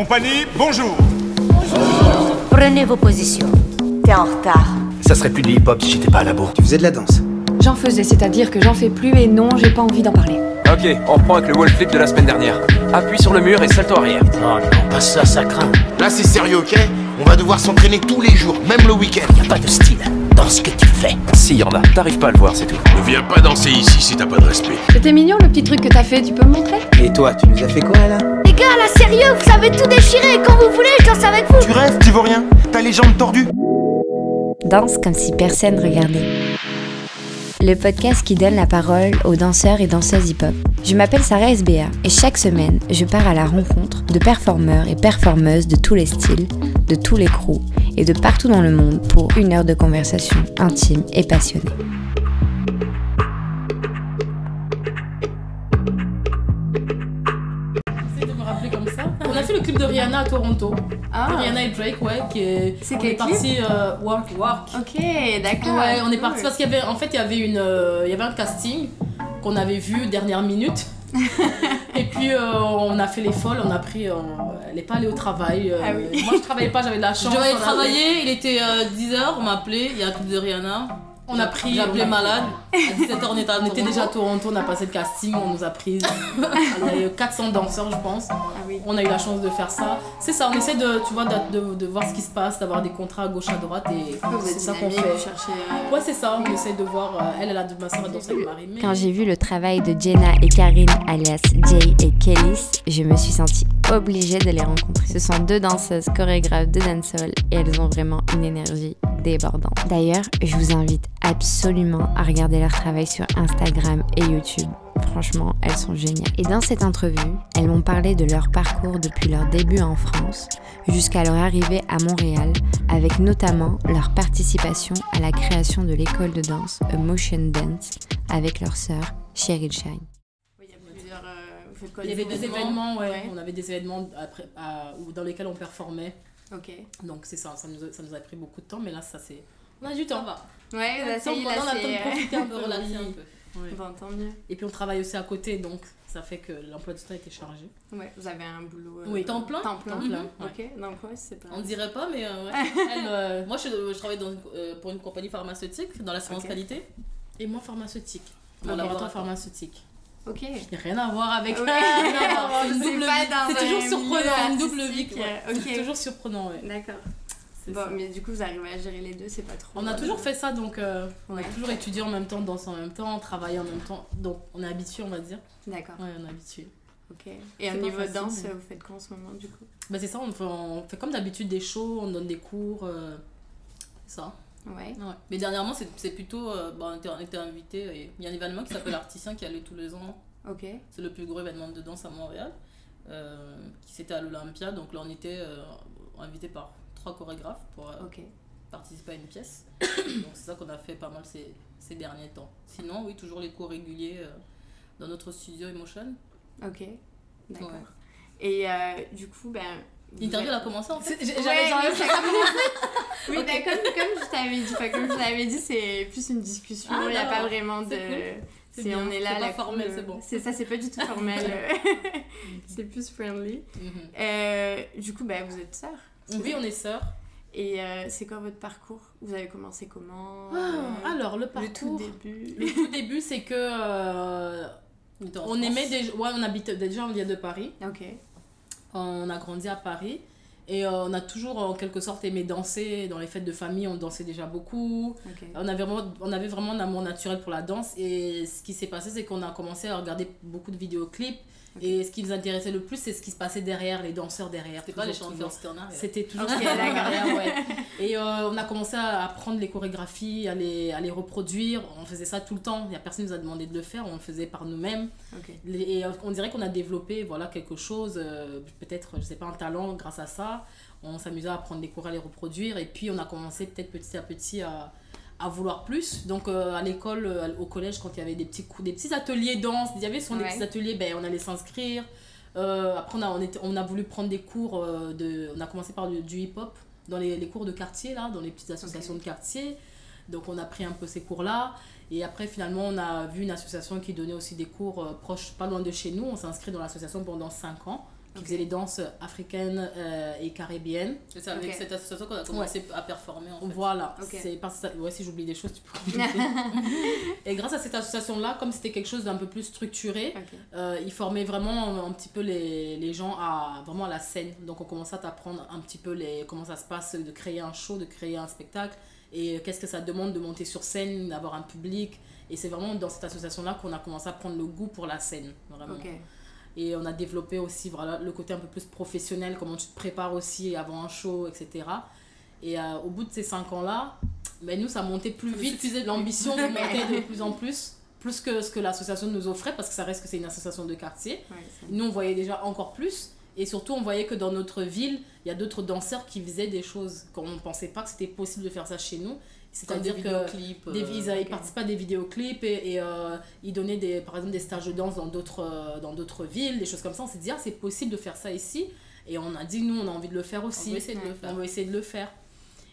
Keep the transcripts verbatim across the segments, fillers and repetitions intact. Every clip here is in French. Compagnie, bonjour. Bonjour. Prenez vos positions. T'es en retard. Ça serait plus du hip-hop si j'étais pas à la bourre. Tu faisais de la danse? J'en faisais, c'est-à-dire que j'en fais plus et non, j'ai pas envie d'en parler. Ok, on reprend avec le wall flip de la semaine dernière. Appuie sur le mur et salto arrière. Oh non, pas ça, ça craint. Là c'est sérieux, ok? On va devoir s'entraîner tous les jours, même le week-end. Y'a pas de style dans ce que tu fais. Si, y'en a, t'arrives pas à le voir, c'est tout. Ne viens pas danser ici si t'as pas de respect. C'était mignon le petit truc que t'as fait, tu peux me montrer? Et toi, tu nous as fait quoi là? Les gars, là sérieux, vous savez tout déchirer. Quand vous voulez, je danse avec vous. Tu rêves, tu vaux rien. T'as les jambes tordues. Danse comme si personne regardait. Le podcast qui donne la parole aux danseurs et danseuses hip-hop. Je m'appelle Sarah S B A et chaque semaine, je pars à la rencontre de performeurs et performeuses de tous les styles, de tous les crews et de partout dans le monde pour une heure de conversation intime et passionnée. J'essaie de me rappeler comme ça. On a fait le clip de Rihanna à Toronto. Ah. Rihanna et Drake, ouais, qui est, c'est on est parti euh, work work. Ok, d'accord. Ouais, on est parti cool. Parce qu'il y avait, en fait, il y avait une, euh, il y avait un casting qu'on avait vu dernière minute. Et puis euh, on a fait les folles, on a pris, euh, elle est pas allée au travail. Euh, ah oui. Moi je travaillais pas, j'avais de la chance. J'avais travaillé, il était euh, dix heures, on m'a appelé, il y a un clip de Rihanna. On a pris, j'ai appelé malade. À dix-sept heures on était, à on était déjà à Toronto, on a passé le casting, on nous a prises. On avait quatre cents danseurs je pense. Ah oui. On a eu la chance de faire ça. C'est ça, on essaie de, tu vois, de, de, de voir ce qui se passe, d'avoir des contrats à gauche à droite et oh, c'est ça qu'on fait. Chercher... Ouais c'est ça, on essaie de voir. Elle, elle a de ma soeur à danser avec Marie. Mais... Quand j'ai vu le travail de Jenna et Karine alias Jay et Kélis, je me suis sentie obligée de les rencontrer. Ce sont deux danseuses chorégraphes de dancehall et elles ont vraiment une énergie débordante. D'ailleurs, je vous invite absolument à regarder leur travail sur Instagram et YouTube. Franchement, elles sont géniales. Et dans cette entrevue, elles m'ont parlé de leur parcours depuis leur début en France jusqu'à leur arrivée à Montréal, avec notamment leur participation à la création de l'école de danse Emotion Dance avec leur sœur Cheryl Shine. Il y avait des événements, ouais. Ouais. On avait des événements après, à, dans lesquels on performait. Ok. Donc c'est ça, ça nous, a, ça nous a pris beaucoup de temps, mais là ça c'est... On a du temps, va. Ouais, on a essayé, là c'est... On a profité un peu, relaxer un peu. Ouais. Bon, tant mieux. Et puis on travaille aussi à côté, donc ça fait que l'emploi du temps était chargé. Ouais, vous avez un boulot... Euh, oui, temps plein. Temps plein, temps plein. Mm-hmm. Ouais. Ok, donc ouais, c'est pas... On dirait pas, mais euh, ouais. Elle, euh, moi je, je travaille dans, euh, pour une compagnie pharmaceutique, dans l'assurance okay. qualité. Et moi pharmaceutique, dans okay. laboratoire pharmaceutique. Ok. Il n'y a rien à voir avec okay. ça. Non, c'est, pas c'est toujours surprenant, une double vie. Ouais. Okay. C'est toujours surprenant, oui. D'accord. C'est bon, ça. Mais du coup, vous arrivez à gérer les deux, c'est pas trop. On a toujours fait ça, donc euh, on ouais. a toujours étudié en même temps, dansé en même temps, travaillé en même temps. Donc on est habitué, on va dire. D'accord. Ouais, on est habitué. Ok. Et, et au niveau facile, danse, mais... vous faites quoi en ce moment, du coup? Bah, c'est ça, on fait, on fait comme d'habitude des shows, on donne des cours. Euh, ça. Ouais. Ouais. Mais dernièrement, c'est, c'est plutôt. Euh, bah, on était, on était invités. Il y a un événement qui s'appelle Articien qui a lieu tous les ans. Ok. C'est le plus gros événement de danse à Montréal. Euh, qui c'était à l'Olympia. Donc là, on était euh, invités par trois chorégraphes pour euh, okay. participer à une pièce. Donc c'est ça qu'on a fait pas mal ces, ces derniers temps. Sinon, oui, toujours les cours réguliers euh, dans notre studio Emotion. Ok. D'accord. Ouais. Et euh, du coup, ben. L'interview, elle a commencé en fait. C'est, j'avais ouais, genre, c'est comme... Oui, okay. Ben, comme, comme je t'avais dit, enfin, comme je t'avais dit, c'est plus une discussion, il ah, n'y a pas vraiment de... C'est cool. C'est c'est on est là, c'est pas formel, cool. C'est bon. C'est ça, c'est pas du tout formel. C'est plus friendly. Mm-hmm. Euh, du coup, ben, vous êtes sœurs. Oui, ça? On est sœurs. Et euh, c'est quoi votre parcours? Vous avez commencé comment? Ah, euh, alors, le parcours... Le tout début. Le tout début, c'est que... Euh, on France. Aimait des... Ouais, on habite déjà, on vient de Paris. Ok. On a grandi à Paris et euh, on a toujours en quelque sorte aimé danser. Dans les fêtes de famille, on dansait déjà beaucoup. Okay. On avait vraiment, on avait vraiment un amour naturel pour la danse. Et ce qui s'est passé, c'est qu'on a commencé à regarder beaucoup de vidéoclips. Okay. Et ce qui nous intéressait le plus, c'est ce qui se passait derrière, les danseurs derrière. C'était toujours, pas les chanteurs, c'était en arrière. C'était toujours okay, derrière, ouais. Et euh, on a commencé à apprendre les chorégraphies, à les, à les reproduire. On faisait ça tout le temps. Il y a personne qui nous a demandé de le faire, on le faisait par nous-mêmes. Okay. Et on dirait qu'on a développé voilà, quelque chose, euh, peut-être, je sais pas, un talent grâce à ça. On s'amusait à prendre les cours, à les reproduire. Et puis on a commencé peut-être petit à petit à... à vouloir plus, donc euh, à l'école, euh, au collège, quand il y avait des petits coups, des petits ateliers danse, il y avait souvent ouais. des petits ateliers, ben, on allait s'inscrire, euh, après on a, on, était, on a voulu prendre des cours, euh, de, on a commencé par du, du hip-hop, dans les, les cours de quartier, là, dans les petites associations okay. de quartier, donc on a pris un peu ces cours-là, et après finalement on a vu une association qui donnait aussi des cours euh, proches, pas loin de chez nous, on s'est inscrit dans l'association pendant cinq ans, qui okay. faisait les danses africaines euh, et caribéennes. Et c'est avec okay. cette association qu'on a commencé ouais. à performer en fait. Voilà, okay. c'est parce que... Ouais, si j'oublie des choses, tu peux m'aider. Et grâce à cette association-là, comme c'était quelque chose d'un peu plus structuré, okay. euh, ils formaient vraiment un petit peu les, les gens à, vraiment à la scène. Donc on commençait à t'apprendre un petit peu les, comment ça se passe, de créer un show, de créer un spectacle. Et qu'est-ce que ça demande de monter sur scène, d'avoir un public. Et c'est vraiment dans cette association-là qu'on a commencé à prendre le goût pour la scène, vraiment. Okay. Et on a développé aussi voilà, le côté un peu plus professionnel, comment tu te prépares aussi avant un show, et cetera. Et euh, au bout de ces cinq ans-là, bah, nous, ça montait plus vite. L'ambition montait de plus en plus, plus que ce que l'association nous offrait, parce que ça reste que c'est une association de quartier. Ouais, nous, on voyait déjà encore plus. Et surtout, on voyait que dans notre ville, il y a d'autres danseurs qui faisaient des choses qu'on ne pensait pas que c'était possible de faire ça chez nous. C'est-à-dire que des, ils, okay. ils participaient à des vidéoclips et, et euh, ils donnaient des, par exemple des stages de danse dans d'autres, dans d'autres villes, des choses comme ça. On s'est dit, ah, c'est possible de faire ça ici. Et on a dit, nous, on a envie de le faire aussi. On va essayer de, ouais. le, faire. On va essayer de le faire.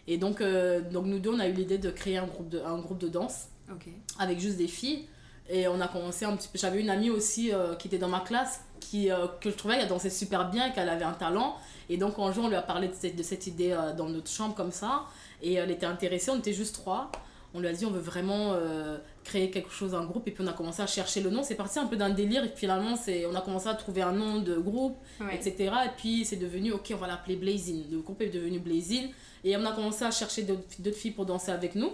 Et donc, euh, donc, nous deux, on a eu l'idée de créer un groupe de, un groupe de danse okay. avec juste des filles. Et on a commencé un petit peu. J'avais une amie aussi euh, qui était dans ma classe, qui, euh, que je trouvais qu'elle dansait super bien, qu'elle avait un talent. Et donc, un jour, on lui a parlé de cette, de cette idée euh, dans notre chambre comme ça. Et elle était intéressée, on était juste trois. On lui a dit, on veut vraiment euh, créer quelque chose, un groupe. Et puis, on a commencé à chercher le nom. C'est parti un peu d'un délire. Et finalement, c'est, on a commencé à trouver un nom de groupe, ouais. et cetera. Et puis, c'est devenu, OK, on va l'appeler Blazing. Le groupe est devenu Blazing. Et on a commencé à chercher d'autres, d'autres filles pour danser avec nous.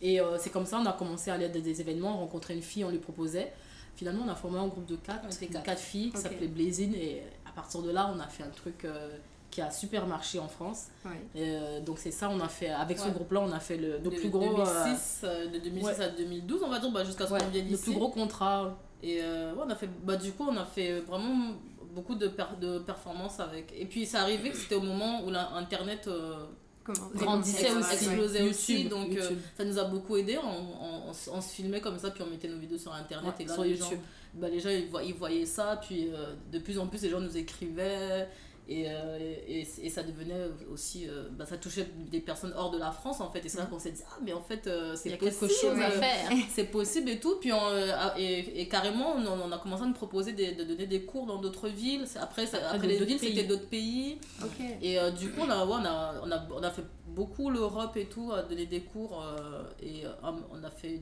Et euh, c'est comme ça, on a commencé à aller à des événements, rencontrer une fille, on lui proposait. Finalement, on a formé un groupe de quatre, quatre. quatre filles qui okay. s'appelait Blazing. Et à partir de là, on a fait un truc... Euh, qui a super marché en France. Ouais. Euh, donc c'est ça, on a fait, avec ouais. ce groupe-là, on a fait le, le de, plus gros... deux mille six, euh, de deux mille six ouais. à deux mille douze, on va dire, bah, jusqu'à ce ouais. qu'on vienne ici. Le plus gros contrat. Et euh, ouais, on a fait, bah, du coup, on a fait vraiment beaucoup de, per- de performances avec. Et puis c'est arrivé que c'était au moment où l'Internet euh, grandissait aussi, explosait ouais. aussi. YouTube, donc YouTube. Euh, ça nous a beaucoup aidé. On, on, on, on se filmait comme ça, puis on mettait nos vidéos sur Internet. Ouais, et là, sur les YouTube. Gens, bah, les gens, ils voyaient, ils voyaient ça. Puis euh, de plus en plus, les gens nous écrivaient. Et, euh, et, et ça devenait aussi euh, bah, ça touchait des personnes hors de la France en fait, et c'est là qu'on s'est dit ah mais en fait euh, c'est possible, quelque chose à faire, c'est possible et tout. Puis on, et, et carrément on, on a commencé à nous proposer des, de donner des cours dans d'autres villes après, après, après les villes pays. C'était d'autres pays okay. et euh, du coup on a, ouais, on, a, on, a, on a fait beaucoup l'Europe et tout, à donner des cours euh, et euh, on a fait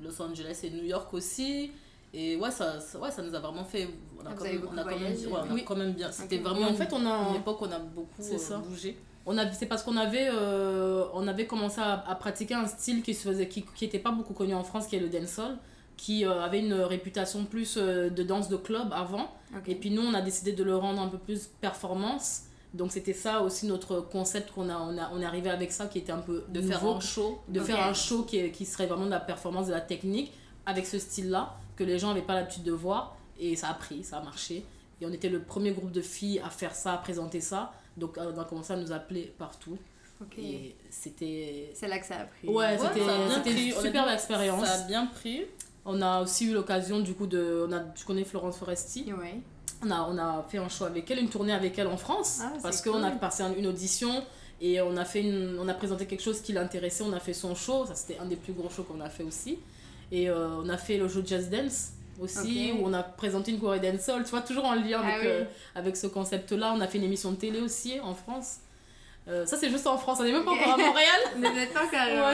Los Angeles et New York aussi. Et ouais ça, ça, ouais, ça nous a vraiment fait. On a, ah, quand, même, on a, quand, même, ouais, on a oui. quand même bien. C'était okay. vraiment. Et en fait, on a. Une époque, on a beaucoup euh, bougé. On a, c'est parce qu'on avait, euh, on avait commencé à, à pratiquer un style qui n'était qui, qui pas beaucoup connu en France, qui est le dancehall, qui euh, avait une réputation plus euh, de danse de club avant. Okay. Et puis nous, on a décidé de le rendre un peu plus performance. Donc c'était ça aussi notre concept qu'on a, on a on est arrivé avec ça, qui était un peu de nouveau, faire un show, de okay. faire un show qui qui serait vraiment de la performance, de la technique, avec ce style-là, que les gens n'avaient pas l'habitude de voir, et ça a pris, ça a marché. Et on était le premier groupe de filles à faire ça, à présenter ça, donc on a commencé à nous appeler partout. Okay. Et c'était... C'est là que ça a pris. Ouais, ouais c'était, ça a bien c'était une superbe expérience. Ça a bien pris. On a aussi eu l'occasion, du coup, de... On a, tu connais Florence Foresti ? Oui. On a, on a fait un show avec elle, une tournée avec elle en France, ah, parce qu'on cool. a passé une audition... Et on a, fait une, on a présenté quelque chose qui l'intéressait, on a fait son show, ça c'était un des plus gros shows qu'on a fait aussi. Et euh, on a fait le jeu Just Dance aussi, okay. où on a présenté une choré dancehall, tu vois, toujours en lien ah avec, oui. euh, avec ce concept-là. On a fait une émission de télé aussi en France. Euh, ça c'est juste en France, on n'est même pas okay. encore à Montréal. Mais ouais,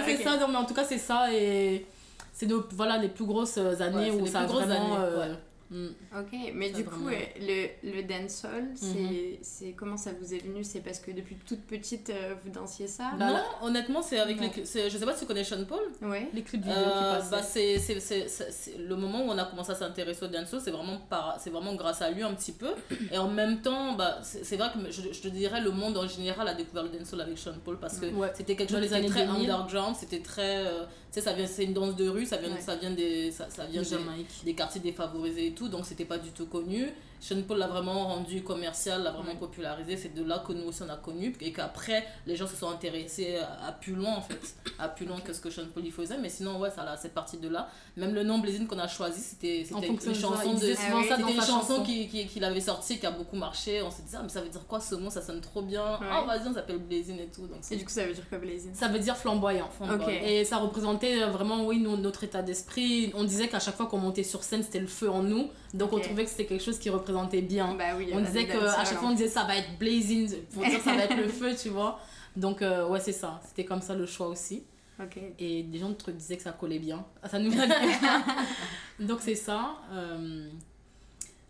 c'est okay. ça, non, mais en tout cas c'est ça. Et c'est nos, voilà, les plus grosses années ouais, où ça a vraiment... Euh, ouais. Mmh. Ok, mais ça du vraiment... coup, le, le dancehall, c'est, mmh. c'est, comment ça vous est venu? C'est parce que depuis toute petite, euh, vous dansiez ça? Bah, non, là, honnêtement, c'est avec les, c'est, je sais pas si tu connais Sean Paul. Ouais. Les clips vidéo euh, qui passent. Bah, c'est, c'est, c'est, c'est, c'est le moment où on a commencé à s'intéresser au dancehall, c'est vraiment par, c'est vraiment grâce à lui un petit peu. Et en même temps, bah, c'est, c'est vrai que je, je te dirais le monde en général a découvert le dancehall avec Sean Paul parce que ouais. c'était quelque chose qui très deux mille. Underground, c'était très, euh, tu sais, ça vient, c'est une danse de rue, ça vient, ouais. ça vient des, ça, ça vient de Jamaïque, des quartiers défavorisés et tout. Donc c'était pas du tout connu. Sean Paul l'a vraiment rendu commercial, l'a vraiment popularisé. C'est de là que nous aussi on a connu, et qu'après les gens se sont intéressés à, à plus loin en fait, à plus loin que ce que Sean Paul y faisait. Mais sinon ouais, ça là, cette partie de là, même le nom Blazing qu'on a choisi, c'était c'était une chanson de, souvent ça dans une chanson qui qui qu'il avait sorti, qui a beaucoup marché. On s'est dit ah mais ça veut dire quoi ce mot, ça sonne trop bien. Ouais. Ah vas-y on s'appelle Blazing et tout. Donc et du coup ça veut dire quoi Blazing? Ça veut dire flamboyant. flamboyant. Okay. Et ça représentait vraiment oui notre état d'esprit. On disait qu'à chaque fois qu'on montait sur scène c'était le feu en nous, donc okay. on trouvait que c'était quelque chose qui représentait représentait bien. Bah oui, on disait que à chaque fois on disait ça va être blazing pour dire ça va être le feu, tu vois. Donc euh, ouais, c'est ça, c'était comme ça le choix aussi. Okay. Et les gens te disaient que ça collait bien, ça nous collait bien. Donc c'est ça. Euh...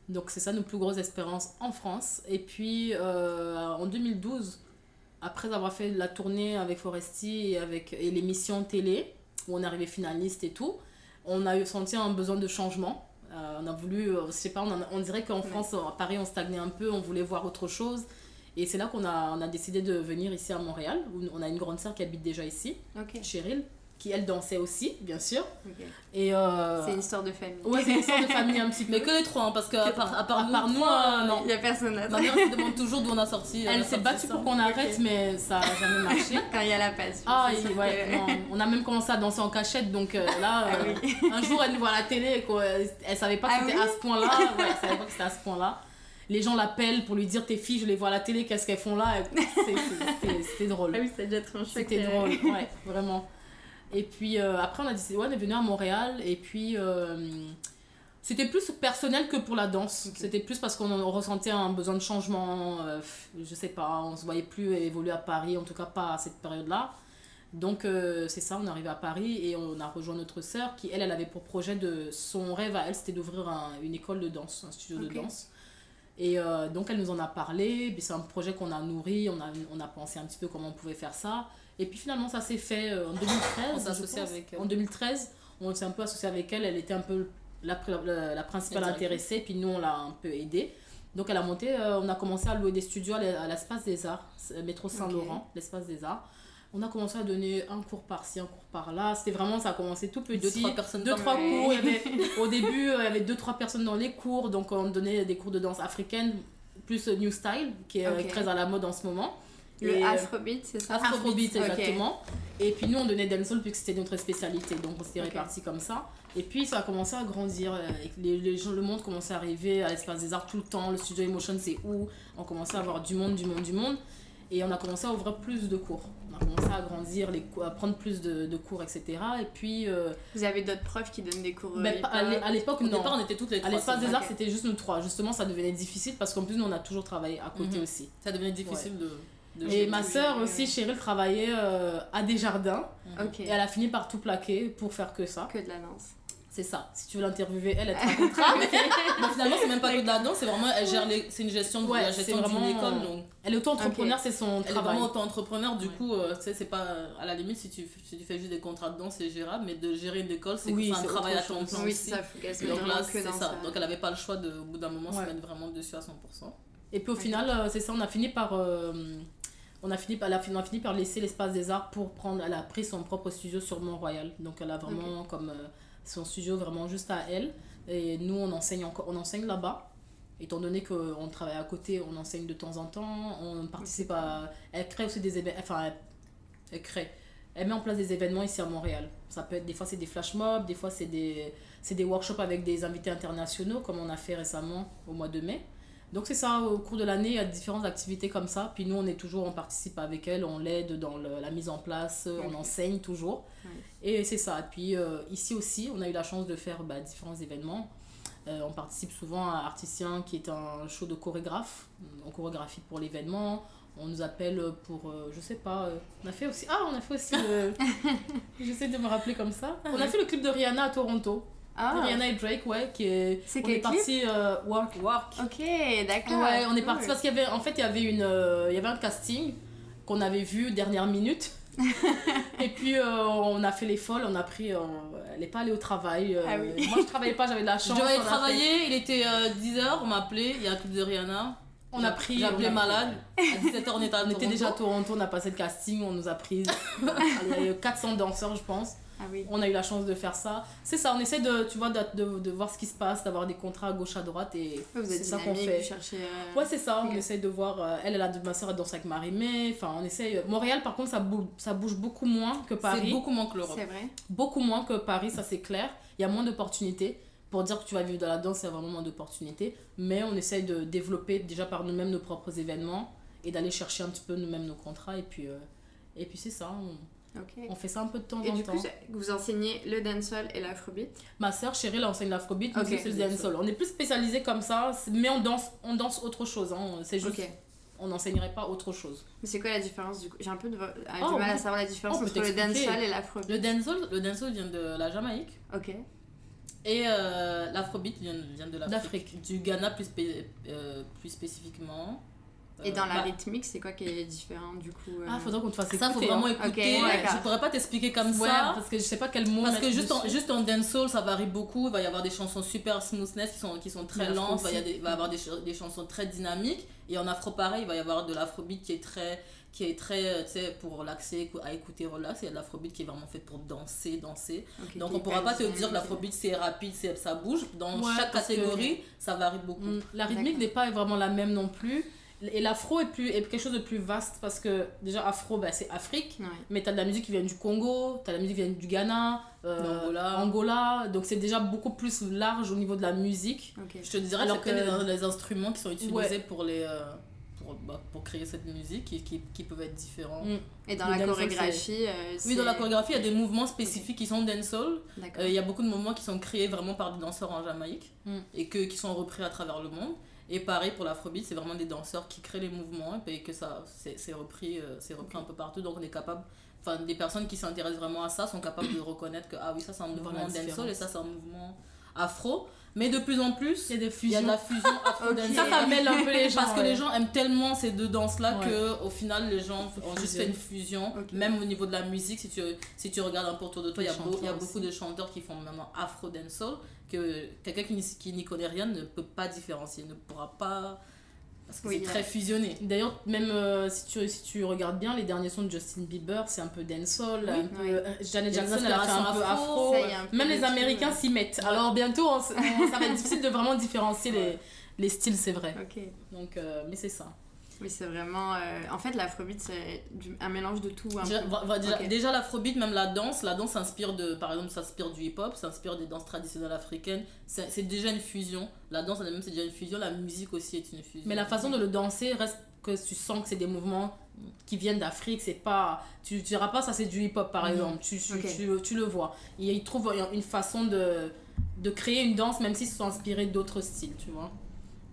Donc c'est ça nos plus grosses espérances en France. Et puis euh, en deux mille douze, après avoir fait la tournée avec Foresti et, avec, et l'émission télé, où on arrivait finaliste et tout, on a senti un besoin de changement. Euh, on a voulu, euh, je sais pas, on, a, on dirait qu'en ouais. France, à Paris, on stagnait un peu, on voulait voir autre chose. Et c'est là qu'on a, on a décidé de venir ici à Montréal, où on a une grande sœur qui habite déjà ici, okay. Cheryl, qui elle dansait aussi, bien sûr. Okay. Et euh... c'est une histoire de famille. Ouais, c'est une histoire de famille un petit peu. Mais que les trois, hein, parce qu'à part, à part, à part nous, euh, non. Il n'y a personne à ça. Ma mère se demande toujours d'où on a sorti. Elle s'est battue pour qu'on arrête, okay. mais ça n'a jamais marché. Quand il y a la passion. Ah, et, ouais, que... non, on a même commencé à danser en cachette, donc euh, là, ah, euh, oui. un jour elle nous voit à la télé, quoi. Elle ne savait pas que ah, c'était oui. à ce point-là. Ouais, elle savait pas que c'était à ce point-là. Les gens l'appellent pour lui dire tes filles, je les vois à la télé, qu'est-ce qu'elles font là? C'était drôle. Ah oui, ça a déjà tranché. C'était drôle, ouais, vraiment. Et puis euh, après, on a décidé, ouais, on est venu à Montréal. Et puis, euh, c'était plus personnel que pour la danse. Okay. C'était plus parce qu'on ressentait un besoin de changement. Euh, je sais pas, on se voyait plus évoluer à Paris, en tout cas pas à cette période-là. Donc, euh, c'est ça, on est arrivé à Paris et on a rejoint notre sœur qui, elle, elle avait pour projet de. Son rêve à elle, c'était d'ouvrir un, une école de danse, un studio okay. de danse. Et euh, donc, elle nous en a parlé. Puis, c'est un projet qu'on a nourri. On a, on a pensé un petit peu comment on pouvait faire ça. Et puis finalement, ça s'est fait en deux mille treize. On s'est associé avec elle. En deux mille treize, on s'est un peu associé avec elle. Elle était un peu la, la, la principale intéressée. Puis nous, on l'a un peu aidée. Donc elle a monté, euh, on a commencé à louer des studios à l'Espace des arts, métro Saint-Laurent, okay. l'Espace des arts. On a commencé à donner un cours par-ci, un cours par-là. C'était vraiment, ça a commencé tout petit. Deux, trois personnes deux, trois ouais. cours. Il y avait, au début, il y avait deux, trois personnes dans les cours. Donc on donnait des cours de danse africaine, plus New Style, qui est okay. très à la mode en ce moment. Le Afrobeat, c'est ça? Afrobeat, exactement. Okay. Et puis nous, on donnait dancehall puisque c'était notre spécialité, donc on s'est okay. répartis comme ça. Et puis ça a commencé à grandir, les, les gens, le monde commençait à arriver à l'Espace des arts tout le temps, le studio Emotion, c'est où? On commençait à avoir du monde, du monde, du monde. Et on a commencé à ouvrir plus de cours. On a commencé à grandir, les cours, à prendre plus de, de cours, et cetera. Et puis... Euh... Vous avez d'autres profs qui donnent des cours euh, ben, à l'époque, au départ, on était toutes les trois. À l'Espace des okay. arts, c'était juste nous trois. Justement, ça devenait difficile parce qu'en plus, nous, on a toujours travaillé à côté mm-hmm. aussi. Ça devenait difficile ouais. de... Et ma sœur aussi, Cheryl, travaillait euh, à Desjardins. Okay. Et elle a fini par tout plaquer pour faire que ça. Que de la danse. C'est ça. Si tu veux l'interviewer, elle, elle te racontera. Mais bon, finalement, c'est même pas que de la danse, c'est vraiment, elle gère les... C'est une gestion de ouais, la gestion d'une école. Donc... Elle est auto-entrepreneur, okay. c'est son elle travail. Elle est vraiment auto-entrepreneur, du ouais. coup, euh, tu sais, c'est pas... À la limite, si tu, si tu fais juste des contrats de danse, c'est gérable, mais de gérer une école, c'est oui, un travail à temps plein. Oui, c'est ça, faut qu'elle se mette vraiment que dans ça. Donc elle avait pas le choix, de, au bout d'un moment, se mettre vraiment dessus à cent pour cent. Et puis au final, euh, c'est ça, on a fini par, euh, on a fini par, elle a fini, on a fini par laisser l'Espace des arts pour prendre, elle a pris son propre studio sur Mont-Royal. Donc elle a vraiment okay. comme euh, son studio vraiment juste à elle. Et nous, on enseigne encore, on enseigne là-bas. Étant donné qu'on travaille à côté, on enseigne de temps en temps, on participe à, elle crée aussi des événements, enfin elle, elle crée. Elle met en place des événements ici à Montréal. Ça peut être, des fois c'est des flash mobs, des fois c'est des, c'est des workshops avec des invités internationaux comme on a fait récemment au mois de mai. Donc c'est ça, au cours de l'année, il y a différentes activités comme ça. Puis nous, on est toujours, on participe avec elle, on l'aide dans le, la mise en place, okay. on enseigne toujours. Nice. Et c'est ça. Puis euh, ici aussi, on a eu la chance de faire bah, différents événements. Euh, on participe souvent à Articien, qui est un show de chorégraphe. On chorégraphie pour l'événement. On nous appelle pour, euh, je sais pas, euh, on a fait aussi... Ah, on a fait aussi le... J'essaie de me rappeler comme ça. On a fait le clip de Rihanna à Toronto. Ah. Rihanna et Drake, ouais, qui est. C'est on est parti euh, work work. Ok, d'accord. Ouais, on est parti cool. parce qu'il y avait, en fait, il y avait une, euh, il y avait un casting qu'on avait vu dernière minute. Et puis euh, on a fait les folles, on a pris, euh, elle n'est pas allée au travail. Euh, ah oui. Moi, je travaillais pas, j'avais de la chance. J'avais travaillé, il était euh, dix heures, on m'a appelé, il y a un clip de Rihanna. On a pris, j'ai appelé malade, à dix-sept heures on était à Toronto. On était déjà à Toronto, on a passé le casting, on nous a pris quatre cents danseurs je pense. Ah oui. On a eu la chance de faire ça. C'est ça, on essaie de, tu vois, de, de, de voir ce qui se passe, d'avoir des contrats à gauche à droite et c'est ça qu'on fait. Cherchez, euh... Ouais, c'est ça, okay. on essaie de voir. Euh, elle, elle a ma soeur, elle danse avec Marie-Mé. Enfin, on essaie. Montréal, par contre, ça bouge, ça bouge beaucoup moins que Paris. C'est beaucoup moins que l'Europe. C'est vrai. Beaucoup moins que Paris, ça c'est clair. Il y a moins d'opportunités. Pour dire que tu vas vivre dans la danse, il y a vraiment moins d'opportunités. Mais on essaie de développer déjà par nous-mêmes nos propres événements et d'aller chercher un petit peu nous-mêmes nos contrats. Et puis, euh, et puis c'est ça. On... Okay. On fait ça un peu de temps et en temps. Et du coup, vous enseignez le dancehall et l'afrobeat? Ma sœur chérie, elle enseigne l'afrobeat, mais okay, c'est le dancehall. On est plus spécialisés comme ça, mais on danse, on danse autre chose. Hein. C'est juste, okay, on n'enseignerait pas autre chose. Mais c'est quoi la différence du coup? J'ai un peu de, ah, oh, du mal à savoir la différence oh, entre le dancehall et l'afrobeat. Le dancehall, le dancehall vient de la Jamaïque. Ok. Et euh, l'afrobeat vient, vient de l'Afrique, du Ghana plus, spé- euh, plus spécifiquement. Et dans la bah, rythmique, c'est quoi qui est différent du coup euh... Ah, faudrait qu'on te fasse écouter. Ça, faut vraiment écouter. Okay, ouais, je pourrais pas t'expliquer comme ouais, ça. Parce que je sais pas quel mot. Parce que juste en, juste en dancehall, ça varie beaucoup. Il va y avoir des chansons super smoothness qui sont, qui sont très lentes. Il va y, a des, va y avoir des, des chansons très dynamiques. Et en afro, pareil, il va y avoir de l'afrobeat qui est très, qui est très, tu sais, pour relaxer, à écouter, relax. Il y a de l'afrobeat qui est vraiment fait pour danser, danser. Okay, donc, on pourra pas te dire que l'afrobeat, c'est rapide, c'est, ça bouge. Dans ouais, chaque catégorie, que... ça varie beaucoup. Mmh, la rythmique n'est pas vraiment la même non plus. Et l'afro est, plus, est quelque chose de plus vaste parce que déjà afro bah, c'est Afrique, ouais, mais t'as de la musique qui vient du Congo, t'as de la musique qui vient du Ghana, euh, Angola. Angola, donc c'est déjà beaucoup plus large au niveau de la musique. Okay. Je te dirais alors que les, les instruments qui sont utilisés ouais, pour, les, euh, pour, bah, pour créer cette musique qui, qui, qui peuvent être différents. Mm. Et dans le la chorégraphie euh, c'est... Oui, dans la chorégraphie il y a des mouvements spécifiques okay, qui sont dancehall. Il euh, y a beaucoup de mouvements qui sont créés vraiment par des danseurs en Jamaïque mm, et que, qui sont repris à travers le monde. Et pareil pour l'afrobeat, c'est vraiment des danseurs qui créent les mouvements et que ça, c'est, c'est repris, euh, c'est repris okay, un peu partout. Donc on est capable, enfin des personnes qui s'intéressent vraiment à ça sont capables de reconnaître que ah oui, ça c'est un mouvement dancehall et ça c'est un mouvement afro. Mais de plus en plus, il y a, des y a de la fusion afro okay, ça, ça mêle un peu les gens. Parce que ouais, les gens aiment tellement ces deux danses-là ouais, que au final, les gens ont juste fait une fusion. Okay. Même au niveau de la musique, si tu, si tu regardes un peu autour de toi, il y a, beau, y a beaucoup de chanteurs qui font maintenant afro dancehall que quelqu'un qui, qui n'y connaît rien ne peut pas différencier, ne pourra pas... Parce que oui, c'est ouais, très fusionné. D'ailleurs, même euh, si, tu, si tu regardes bien, les derniers sons de Justin Bieber, c'est un peu dancehall. Oui, un oui, peu, euh, Janet Jackson, elle a fait un peu afro. Ça, un peu même les Américains s'y mettent. Ouais. Alors bientôt, on, ça va être difficile de vraiment différencier ouais, les, les styles, c'est vrai. Okay. Donc, euh, mais c'est ça. Oui, c'est vraiment... Euh, en fait, l'afrobeat, c'est du, un mélange de tout. Un déjà, va, va, déjà, okay, déjà, l'afrobeat, même la danse, la danse s'inspire de... Par exemple, s'inspire du hip-hop, s'inspire des danses traditionnelles africaines. C'est, c'est déjà une fusion. La danse, elle-même, c'est déjà une fusion. La musique aussi est une fusion. Mais la façon de le danser reste que tu sens que c'est des mouvements qui viennent d'Afrique. C'est pas... Tu ne diras pas ça, c'est du hip-hop, par mmh, exemple. Tu, tu, okay, tu, tu, tu le vois. Et ils trouvent une façon de, de créer une danse, même s'ils se sont inspirés d'autres styles, tu vois.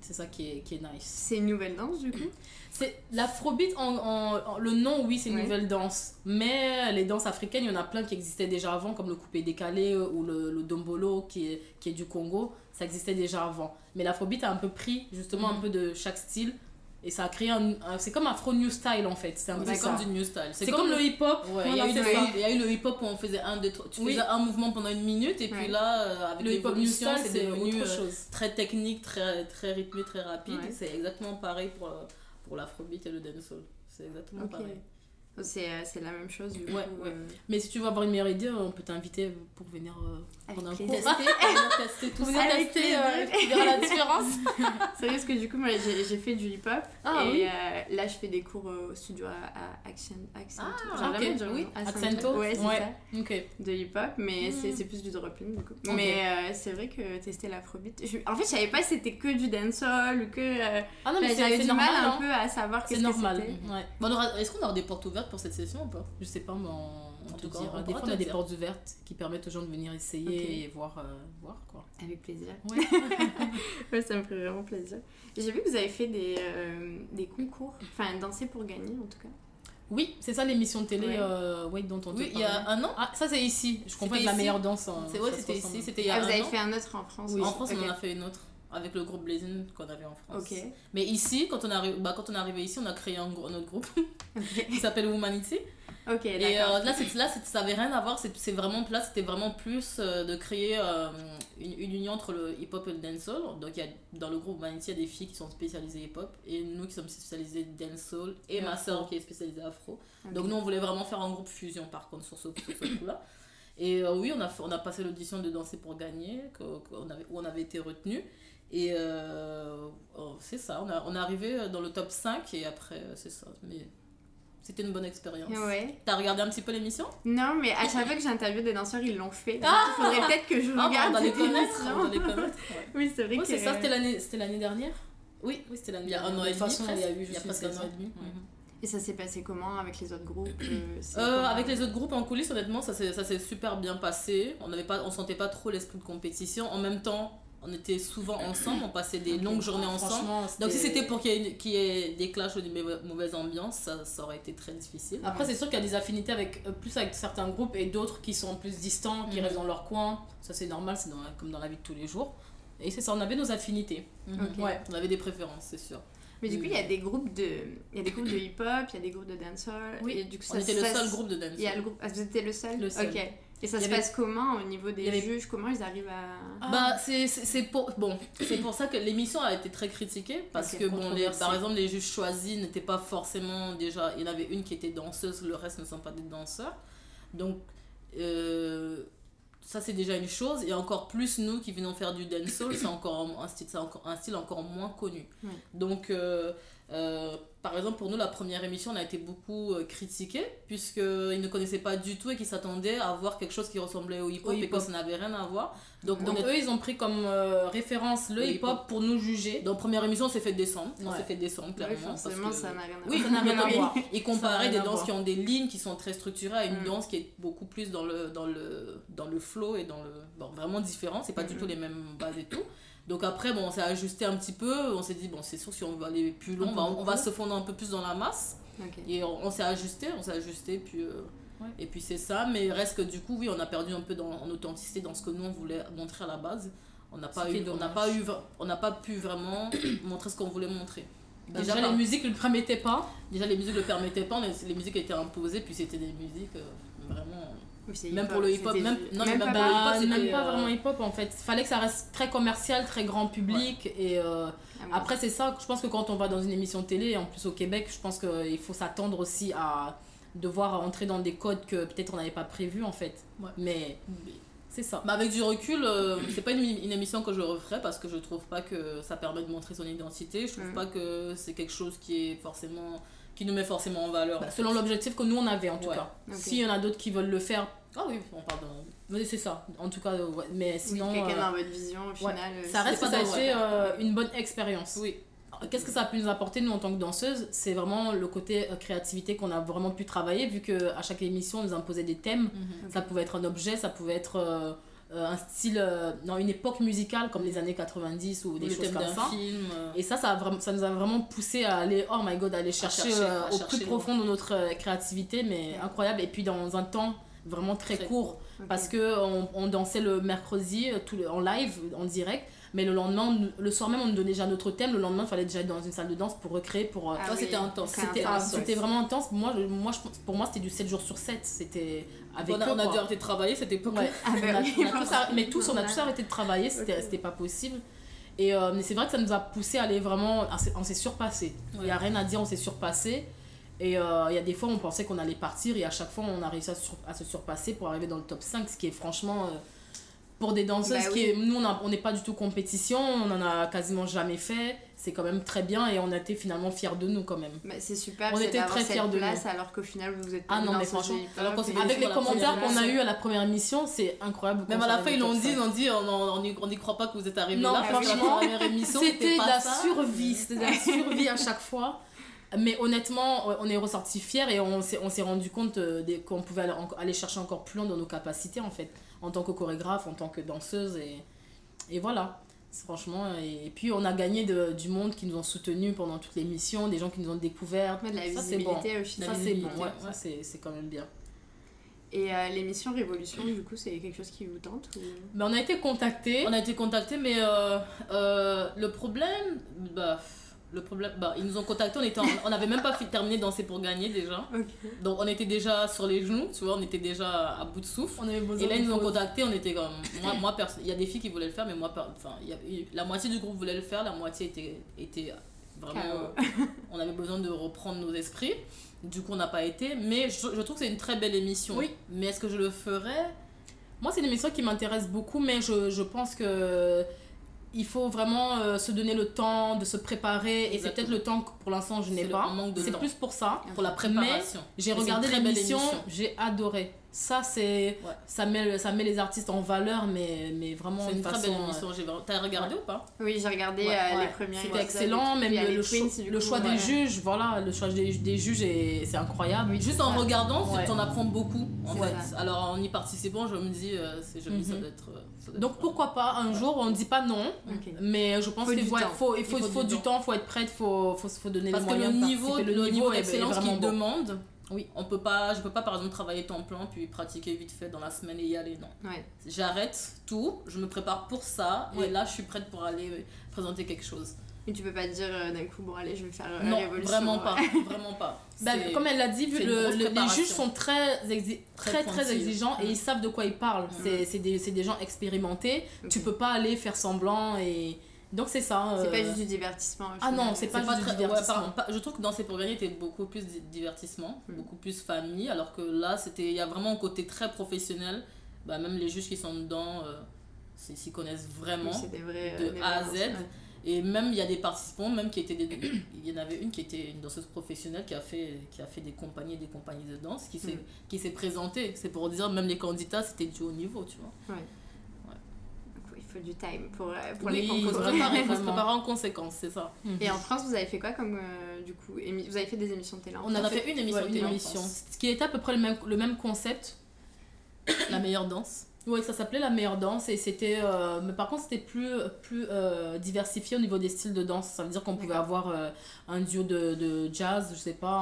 C'est ça qui est, qui est nice. C'est une nouvelle danse du coup? C'est l'afrobeat, en, en, en, le nom oui c'est une ouais, nouvelle danse. Mais les danses africaines, il y en a plein qui existaient déjà avant, comme le coupé décalé ou le, le dombolo qui est, qui est du Congo. Ça existait déjà avant. Mais l'afrobeat a un peu pris justement mm-hmm, un peu de chaque style. Et ça a créé un, un... C'est comme Afro New Style en fait. C'est, un ouais, peu c'est ça, comme du New Style. C'est, c'est comme, comme le hip-hop. Ouais, il y a eu, il y a eu le hip-hop où on faisait un, deux, trois... Tu oui, faisais un mouvement pendant une minute et puis ouais, là, euh, avec le hip-hop New Style, c'est, c'est devenu autre chose, euh, très technique, très, très rythmé, très rapide. Ouais. C'est exactement pareil pour, pour l'afrobeat et le dancehall. C'est exactement okay, pareil. C'est, c'est la même chose du ouais, coup, ouais. Euh... mais si tu veux avoir une meilleure idée, on peut t'inviter pour venir euh, prendre un cours, tester, pour tester tout ça, tester euh, tu verras la différence. C'est parce que du coup moi j'ai, j'ai fait du hip-hop ah, et oui, euh, là je fais des cours euh, au studio à, à Action, Accento, ah, okay, dire, oui, Accento, ouais c'est ouais, ça okay, de hip-hop mais mmh, c'est, c'est plus du dropping du coup okay, mais euh, c'est vrai que tester l'afrobeat je... en fait je savais pas si c'était que du dancehall ou que euh... ah, non, mais c'est, j'avais c'est du normal, mal hein, un peu à savoir qu'est-ce que c'était. Est-ce qu'on aura des portes ouvertes pour cette session ou pas? Je sais pas, mais on, on te dira. Des fois, on a des portes ouvertes qui permettent aux gens de venir essayer okay, et voir, euh, voir quoi. Avec plaisir. Ouais. Ouais, ça me ferait vraiment plaisir. J'ai vu que vous avez fait des, euh, des concours, enfin, Danser pour gagner en tout cas. Oui, c'est ça l'émission de télé ouais, euh, ouais, dont on te oui, il y a un an. Ah, ça c'est ici. Je comprends que la meilleure danse. En, c'est ouais, c'était ici. C'était il y a ah, un vous avez an, fait un autre en France. Oui, en France, okay, on en a fait une autre, avec le groupe Blazing qu'on avait en France. Okay. Mais ici, quand on, arrive, bah, quand on est arrivé ici, on a créé un, un autre groupe okay, qui s'appelle Humanity. Okay, et euh, là, c'est, là c'est, ça n'avait rien à voir. C'est, c'est vraiment, là, c'était vraiment plus euh, de créer euh, une, une union entre le hip-hop et le dancehall. Donc, y a, dans le groupe Humanity, il y a des filles qui sont spécialisées hip-hop et nous qui sommes spécialisées dancehall et ma soeur qui est spécialisée afro. Okay. Donc, nous, on voulait vraiment faire un groupe fusion, par contre, sur ce, sur ce coup-là. Et euh, oui, on a, on a passé l'audition de Danser pour gagner, qu'on avait, où on avait été retenus. Et euh, oh, c'est ça, on, a, on est arrivé dans le top cinq et après c'est ça, mais c'était une bonne expérience. Ouais. T'as regardé un petit peu l'émission? Non, mais à chaque fois que j'interviewe des danseurs, ils l'ont fait. Ah, il faudrait peut-être que je regarde. Ah, on va les connaître, on va les connaître. Ouais. Oui, c'est vrai ouais, que... c'est ça, c'était l'année, c'était l'année dernière? Oui, oui, c'était l'année dernière. Il y a un an et demi, il y a presque un an et demi. Et ça s'est passé comment avec les autres groupes? euh, euh, Avec les autres groupes en coulisses, honnêtement, ça s'est, ça s'est super bien passé. On avait pas, on sentait pas trop l'esprit de compétition. En même temps, on était souvent ensemble, on passait des okay. longues journées ensemble. Donc si c'était pour qu'il y ait, une, qu'il y ait des clashs ou des mauvaises ambiances, ça, ça aurait été très difficile. Après, c'est sûr qu'il y a des affinités avec, plus avec certains groupes et d'autres qui sont plus distants, qui mmh. restent dans leur coin. Ça, c'est normal, c'est dans, comme dans la vie de tous les jours. Et c'est ça, on avait nos affinités. Mmh. Okay. Ouais, on avait des préférences, c'est sûr. Mais du coup, il y a des groupes de, il y a des groupes de hip-hop, il y a des groupes de dancehall. Oui, et du coup, ça on était le seul passe... groupe de dancehall. Il y a le groupe, ah, vous étiez le seul. Le seul. Ok. Et ça il se avait... passe comment au niveau des avait... juges? Comment ils arrivent à ah. Bah c'est c'est, c'est pour bon, c'est pour ça que l'émission a été très critiquée parce okay, que bon, les, par exemple, les juges choisis n'étaient pas forcément déjà. Il y en avait une qui était danseuse, le reste ne sont pas des danseurs. Donc euh, ça c'est déjà une chose, et encore plus nous qui venons faire du dancehall, c'est encore un style, c'est encore un style encore moins connu. Ouais. Donc euh, euh, par exemple pour nous la première émission on a été beaucoup euh, critiquée puisqu'ils ne connaissaient pas du tout et qu'ils s'attendaient à voir quelque chose qui ressemblait au hip-hop, au hip-hop. Et que ça n'avait rien à voir. Donc, donc est... eux ils ont pris comme euh, référence le, le hip-hop, hip-hop pour nous juger. Donc première émission on s'est fait descendre, ouais. on s'est fait descendre clairement. Oui, forcément parce que... ça n'a rien à voir. Oui, ça n'a rien à voir. Ils comparaient des danses qui ont des lignes qui sont très structurées à une mm. danse qui est beaucoup plus dans le, dans le, dans le flow et dans le... Bon, vraiment différent, c'est pas mm. du tout les mêmes bases et tout. Donc après, bon, on s'est ajusté un petit peu, on s'est dit, bon, c'est sûr, si on veut aller plus long, bah, on va se fondre un peu plus dans la masse. Okay. Et on, on s'est ajusté, on s'est ajusté, puis, euh, ouais. et puis c'est ça. Mais reste que du coup, oui, on a perdu un peu dans, en authenticité dans ce que nous, on voulait montrer à la base. On n'a pas, eu, on n'a pas, eu, on n'a pas pu vraiment montrer ce qu'on voulait montrer. Bah, déjà, déjà, les musiques ne le permettaient pas. Déjà, les musiques ne le permettaient pas, les, les musiques étaient imposées, puis c'était des musiques euh, vraiment... Même pour le hip-hop, même, non, même, même, pas, pas, hip-hop, même euh... pas vraiment hip-hop en fait. Il fallait que ça reste très commercial, très grand public. Ouais. Et euh, ah, après, c'est ça, je pense que quand on va dans une émission télé, en plus au Québec, je pense qu'il faut s'attendre aussi à devoir entrer dans des codes que peut-être on n'avait pas prévu en fait. Ouais. Mais c'est ça. Bah, avec du recul, euh, c'est pas une, une émission que je referais parce que je trouve pas que ça permet de montrer son identité. Je trouve mmh. pas que c'est quelque chose qui est forcément. Qui nous met forcément en valeur. Bah, selon l'objectif que nous on avait en tout ouais. cas. Okay. S'il y en a d'autres qui veulent le faire, ah oui, on parle de... C'est ça, en tout cas, ouais. mais sinon... Oui, quelqu'un euh... a votre vision, au final... Ouais. Ça reste ça, ouais. euh, une bonne expérience. Oui. Qu'est-ce que ça a pu nous apporter, nous, en tant que danseuses? C'est vraiment le côté euh, créativité qu'on a vraiment pu travailler, vu qu'à chaque émission, on nous imposait des thèmes. Mm-hmm. Ça pouvait être un objet, ça pouvait être... Euh... Euh, un style, euh, dans une époque musicale comme les années quatre-vingt-dix ou des le choses comme ça film, euh... et ça, ça, vra- ça nous a vraiment poussé à aller, oh my god, à aller chercher, à chercher euh, à au chercher plus profond de notre euh, créativité, mais ouais. incroyable, et puis dans un temps vraiment très, très court, court. Okay. Parce qu'on on dansait le mercredi tout le, en live, en direct, mais le lendemain, le soir même on nous donnait déjà notre thème, le lendemain il fallait déjà être dans une salle de danse pour recréer, pour... Ah, euh, oui. C'était intense, c'était, ah, c'était vraiment intense, moi, je, moi, je, pour moi c'était du sept jours sur sept, c'était... Avec on a, eux, on a dû arrêter de travailler, c'était pas ouais. ah ben oui, mais tous, on a tous arrêté de travailler, c'était, okay. c'était pas possible. Et euh, mais c'est vrai que ça nous a poussé à aller vraiment. À, on s'est surpassé. Il ouais. n'y a rien à dire, on s'est surpassé. Et il euh, y a des fois, on pensait qu'on allait partir, et à chaque fois, on a réussi à, sur, à se surpasser pour arriver dans le top cinq, ce qui est franchement. Euh, pour des danseuses, bah, qui est, oui. nous, on n'est pas du tout compétition, on en a quasiment jamais fait. C'est quand même très bien et on a été finalement fiers de nous quand même. Bah, c'est super, on c'est était très fiers de place, nous. Alors qu'au final, vous êtes ah non, mais franchement, alors avec les commentaires qu'on a eu à la première émission, c'est incroyable. Même à la fin, ils l'ont dit, ils ont dit, on n'y croit pas que vous êtes arrivés non, là. Non, franchement, la émission, c'était, c'était pas la ça. survie, c'était la survie à chaque fois. Mais honnêtement, on est ressortis fiers et on s'est, on s'est rendu compte qu'on pouvait aller, aller chercher encore plus loin dans nos capacités en fait. En tant que chorégraphe, en tant que danseuse et, et voilà. Franchement, et puis on a gagné de, du monde qui nous ont soutenus pendant toutes les missions, des gens qui nous ont découvertes. Ouais, de la ça, visibilité bon. au final. Ça, c'est bon, ouais, ouais. ça c'est, c'est quand même bien. Et euh, l'émission Révolution, du coup, c'est quelque chose qui vous tente ou... bah, On a été contactés. On a été contactés, mais euh, euh, le problème... Bah, le problème, bah, ils nous ont contactés, on était en, on n'avait même pas fait, terminé Danser pour gagner déjà. Okay. Donc on était déjà sur les genoux, tu vois, on était déjà à bout de souffle. On avait besoin et là ils nous ont contactés, on était comme moi, moi perso- il y a des filles qui voulaient le faire, mais moi, enfin, il y a, la moitié du groupe voulait le faire, la moitié était, était vraiment, euh, on avait besoin de reprendre nos esprits. Du coup on n'a pas été, mais je, je trouve que c'est une très belle émission. Oui. Mais est-ce que je le ferais? Moi c'est une émission qui m'intéresse beaucoup, mais je, je pense que il faut vraiment euh, se donner le temps de se préparer. Exactement. Et c'est peut-être le temps que pour l'instant je n'ai c'est pas. C'est temps. Plus pour ça, pour la préparation. Mais j'ai et regardé l'émission, émission. j'ai adoré. ça c'est ouais. ça met le, ça met les artistes en valeur, mais mais vraiment c'est une, une très façon, belle émission. J'ai t'as regardé ouais. ou pas? Oui, j'ai regardé ouais, euh, ouais. les premiers. C'était excellent, même le, le, twins, cho- le choix ouais. des juges, voilà, le choix des, des juges et c'est incroyable. Oui, juste c'est en ça. regardant, ouais. t'en apprends beaucoup en c'est fait. Ça. Alors en y participant, je me dis, euh, c'est, je me dis mm-hmm. ça doit être. Ça doit Donc être, pourquoi pas un ouais. jour, on ne dit pas non, okay. mais je pense qu'il faut faut il faut faut du temps, faut être prête, faut faut faut donner les moyens. Parce que le niveau le niveau d'excellence qu'ils demandent. Oui, on peut pas, je peux pas par exemple travailler temps plein puis pratiquer vite fait dans la semaine et y aller, non. Ouais. J'arrête tout, je me prépare pour ça ouais. et là je suis prête pour aller présenter quelque chose. Et tu peux pas te dire euh, d'un coup bon allez je vais faire euh, non, révolution. Vraiment pas, vraiment pas. Bah, comme elle l'a dit, vu le, le, les juges sont très exi- très très, très exigeants ouais. et ils savent de quoi ils parlent. Ouais. C'est c'est des c'est des gens expérimentés. Okay. Tu peux pas aller faire semblant et donc c'est ça. C'est euh... pas juste du divertissement. Ah non, c'est, c'est pas, pas juste très... du divertissement. Ouais, par... Je trouve que Danser pour gagner était beaucoup plus divertissement, mm. beaucoup plus famille, alors que là, c'était... il y a vraiment un côté très professionnel. Bah, même les juges qui sont dedans euh, s'y connaissent vraiment oui, vrais, de euh, A à Z. Ouais. Et même, il y a des participants, même qui étaient des... il y en avait une qui était une danseuse professionnelle qui a fait, qui a fait des compagnies et des compagnies de danse, qui, mm. s'est... qui s'est présentée. C'est pour dire, même les candidats, c'était du haut niveau, tu vois. Ouais. Du time pour, pour oui, les concours. Il faut se préparer en conséquence, c'est ça. Et en France, vous avez fait quoi comme euh, du coup émi- Vous avez fait des émissions télé en France? On a fait, fait une émission ouais, télé en France. Ce qui était à peu près le même, le même concept. La meilleure danse. Oui, ça s'appelait La meilleure danse et c'était, euh, mais par contre c'était plus, plus euh, diversifié au niveau des styles de danse. Ça veut dire qu'on pouvait D'accord. avoir euh, un duo de, de jazz, je sais pas,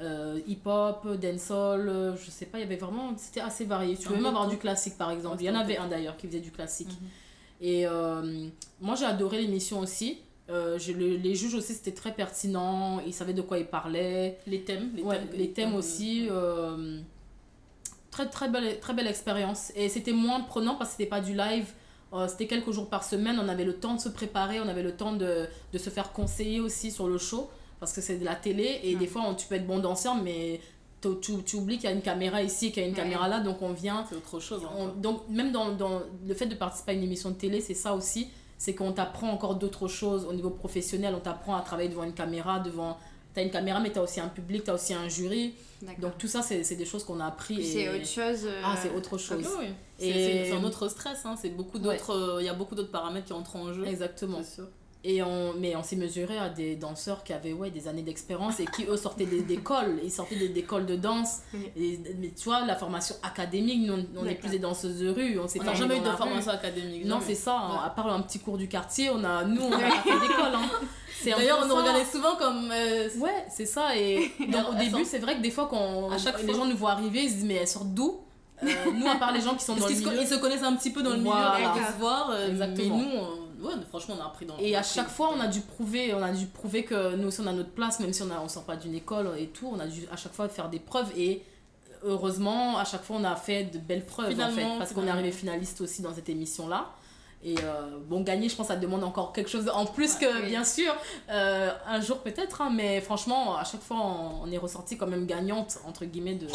un, Euh, hip-hop, dancehall, euh, je sais pas, il y avait vraiment, c'était assez varié. Tu pouvais même avoir du classique par exemple, il y en avait un d'ailleurs qui faisait du classique. Mm-hmm. Et euh, moi j'ai adoré l'émission aussi, euh, j'ai, le, les juges aussi c'était très pertinent, ils savaient de quoi ils parlaient. Les thèmes, les ouais, thèmes, les thèmes euh, aussi, euh, très très belle, très belle expérience. Et c'était moins prenant parce que c'était pas du live. Euh, c'était quelques jours par semaine, on avait le temps de se préparer, on avait le temps de, de se faire conseiller aussi sur le show. Parce que c'est de la télé et ouais. des fois on, tu peux être bon danseur mais tu, tu oublies qu'il y a une caméra ici, qu'il y a une ouais. caméra là, donc on vient... C'est autre chose. On, donc même dans, dans le fait de participer à une émission de télé, c'est ça aussi, c'est qu'on t'apprend encore d'autres choses au niveau professionnel, on t'apprend à travailler devant une caméra, devant... T'as une caméra mais t'as aussi un public, t'as aussi un jury. D'accord. Donc tout ça c'est, c'est des choses qu'on a appris. Et... C'est autre chose. Euh... Ah c'est autre chose. Okay, oui. c'est, et... c'est, c'est un autre stress, hein. c'est beaucoup d'autres... Il ouais. y a beaucoup d'autres paramètres qui entrent en jeu. Exactement. C'est sûr. Et on, mais on s'est mesuré à des danseurs qui avaient ouais, des années d'expérience et qui eux sortaient des, d'écoles, ils sortaient des, des écoles de danse, et, mais tu vois la formation académique, nous on, on est plus des danseuses de rue, on n'a jamais eu de formation rue. académique. Non, non mais... c'est ça, hein, ouais. à part un petit cours du quartier, on a, nous on a fait d'école. Hein. C'est D'ailleurs on nous regardait souvent comme... Euh... Ouais, c'est ça, et donc, au début c'est vrai que des fois quand à chaque les fois... gens nous voient arriver, ils se disent mais elles sortent d'où? euh, Nous à part les gens qui sont dans le milieu. Parce qu'ils se connaissent un petit peu dans le milieu, ils peuvent voir, mais nous... Ouais, franchement on a appris dans et à chaque fois on a dû prouver on a dû prouver que nous aussi on a notre place, même si on a on sort pas d'une école et tout, on a dû à chaque fois faire des preuves et heureusement à chaque fois on a fait de belles preuves finalement, en fait parce finalement. qu'on est arrivé finaliste aussi dans cette émission là et euh, bon gagner je pense ça demande encore quelque chose en plus ouais, que oui. bien sûr euh, un jour peut-être hein, mais franchement à chaque fois on, on est ressorti quand même gagnante entre guillemets de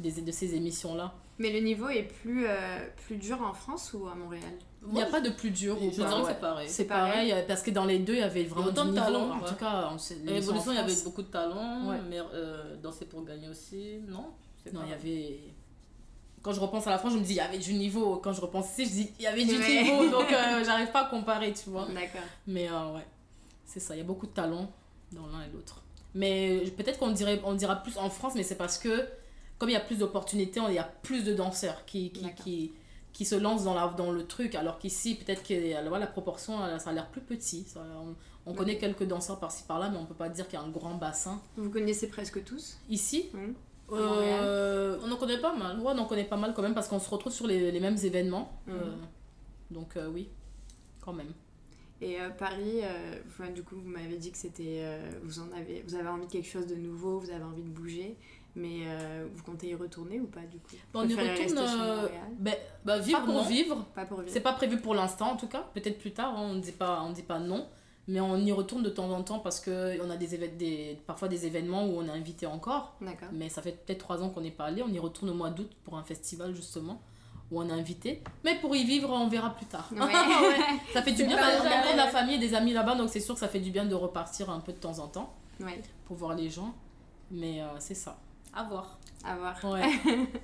de, de ces émissions là. Mais le niveau est plus, euh, plus dur en France ou à Montréal? Il n'y a pas de plus dur. Je dirais que c'est pareil. C'est pareil, parce que dans les deux, il y avait vraiment du talent. En tout cas, l'évolution, il y avait beaucoup de talent, mais euh, Danser pour gagner aussi, non? Non, il y avait... Quand je repense à la France, je me dis, il y avait du niveau. Quand je repense ici, je dis, il y avait du niveau. Donc, euh, j'arrive pas à comparer, tu vois. D'accord. Mais euh, ouais, c'est ça. Il y a beaucoup de talent dans l'un et l'autre. Mais peut-être qu'on dirait, on dira plus en France, mais c'est parce que comme il y a plus d'opportunités, il y a plus de danseurs qui, qui, qui, qui se lancent dans, la, dans le truc. Alors qu'ici, peut-être que la, la proportion, ça a l'air plus petit. Ça, on on oui. connaît quelques danseurs par-ci par-là, mais on ne peut pas dire qu'il y a un grand bassin. Vous connaissez presque tous? Ici mmh. euh, On en connaît pas mal. Ouais, on en connaît pas mal quand même, parce qu'on se retrouve sur les, les mêmes événements. Mmh. Euh, donc euh, oui, quand même. Et euh, Paris, euh, enfin, du coup, vous m'avez dit que c'était, euh, vous, en avez, vous avez envie de quelque chose de nouveau, vous avez envie de bouger. Mais euh, vous comptez y retourner ou pas du coup? Bah, on y retourne euh, bah, bah, vivre, pas pour vivre. Pas pour vivre. C'est pas prévu pour l'instant en tout cas. Peut-être plus tard, hein, on ne dit pas non. Mais on y retourne de temps en temps parce qu'on a des éve- des, parfois des événements où on est invité encore. D'accord. Mais ça fait peut-être trois ans qu'on n'est pas allé. On y retourne au mois d'août pour un festival justement où on est invité. Mais pour y vivre, on verra plus tard. Ouais. ouais. Ça fait du bien. On a de la famille et des amis là-bas. Donc c'est sûr que ça fait du bien de repartir un peu de temps en temps ouais. pour voir les gens. Mais euh, c'est ça. À voir. À voir. Ouais.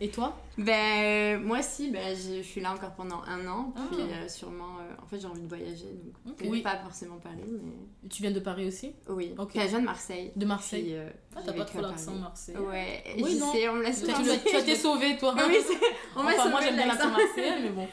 Et toi? Ben, moi aussi, ben, je suis là encore pendant un an. Puis ah. euh, sûrement, euh, en fait, j'ai envie de voyager. Donc, okay. oui. Pas forcément Paris, mais... Tu viens de Paris aussi? Oui. Okay. Ben, je viens de Marseille. De Marseille puis, euh, ah, t'as pas trop l'accent Marseille. Ouais, oui, j'y non. sais, on me laisse pas. Tu as été sauvée, toi. Hein. Oui, c'est... On m'a enfin, moi, j'aime bien l'accent Marseille, mais bon.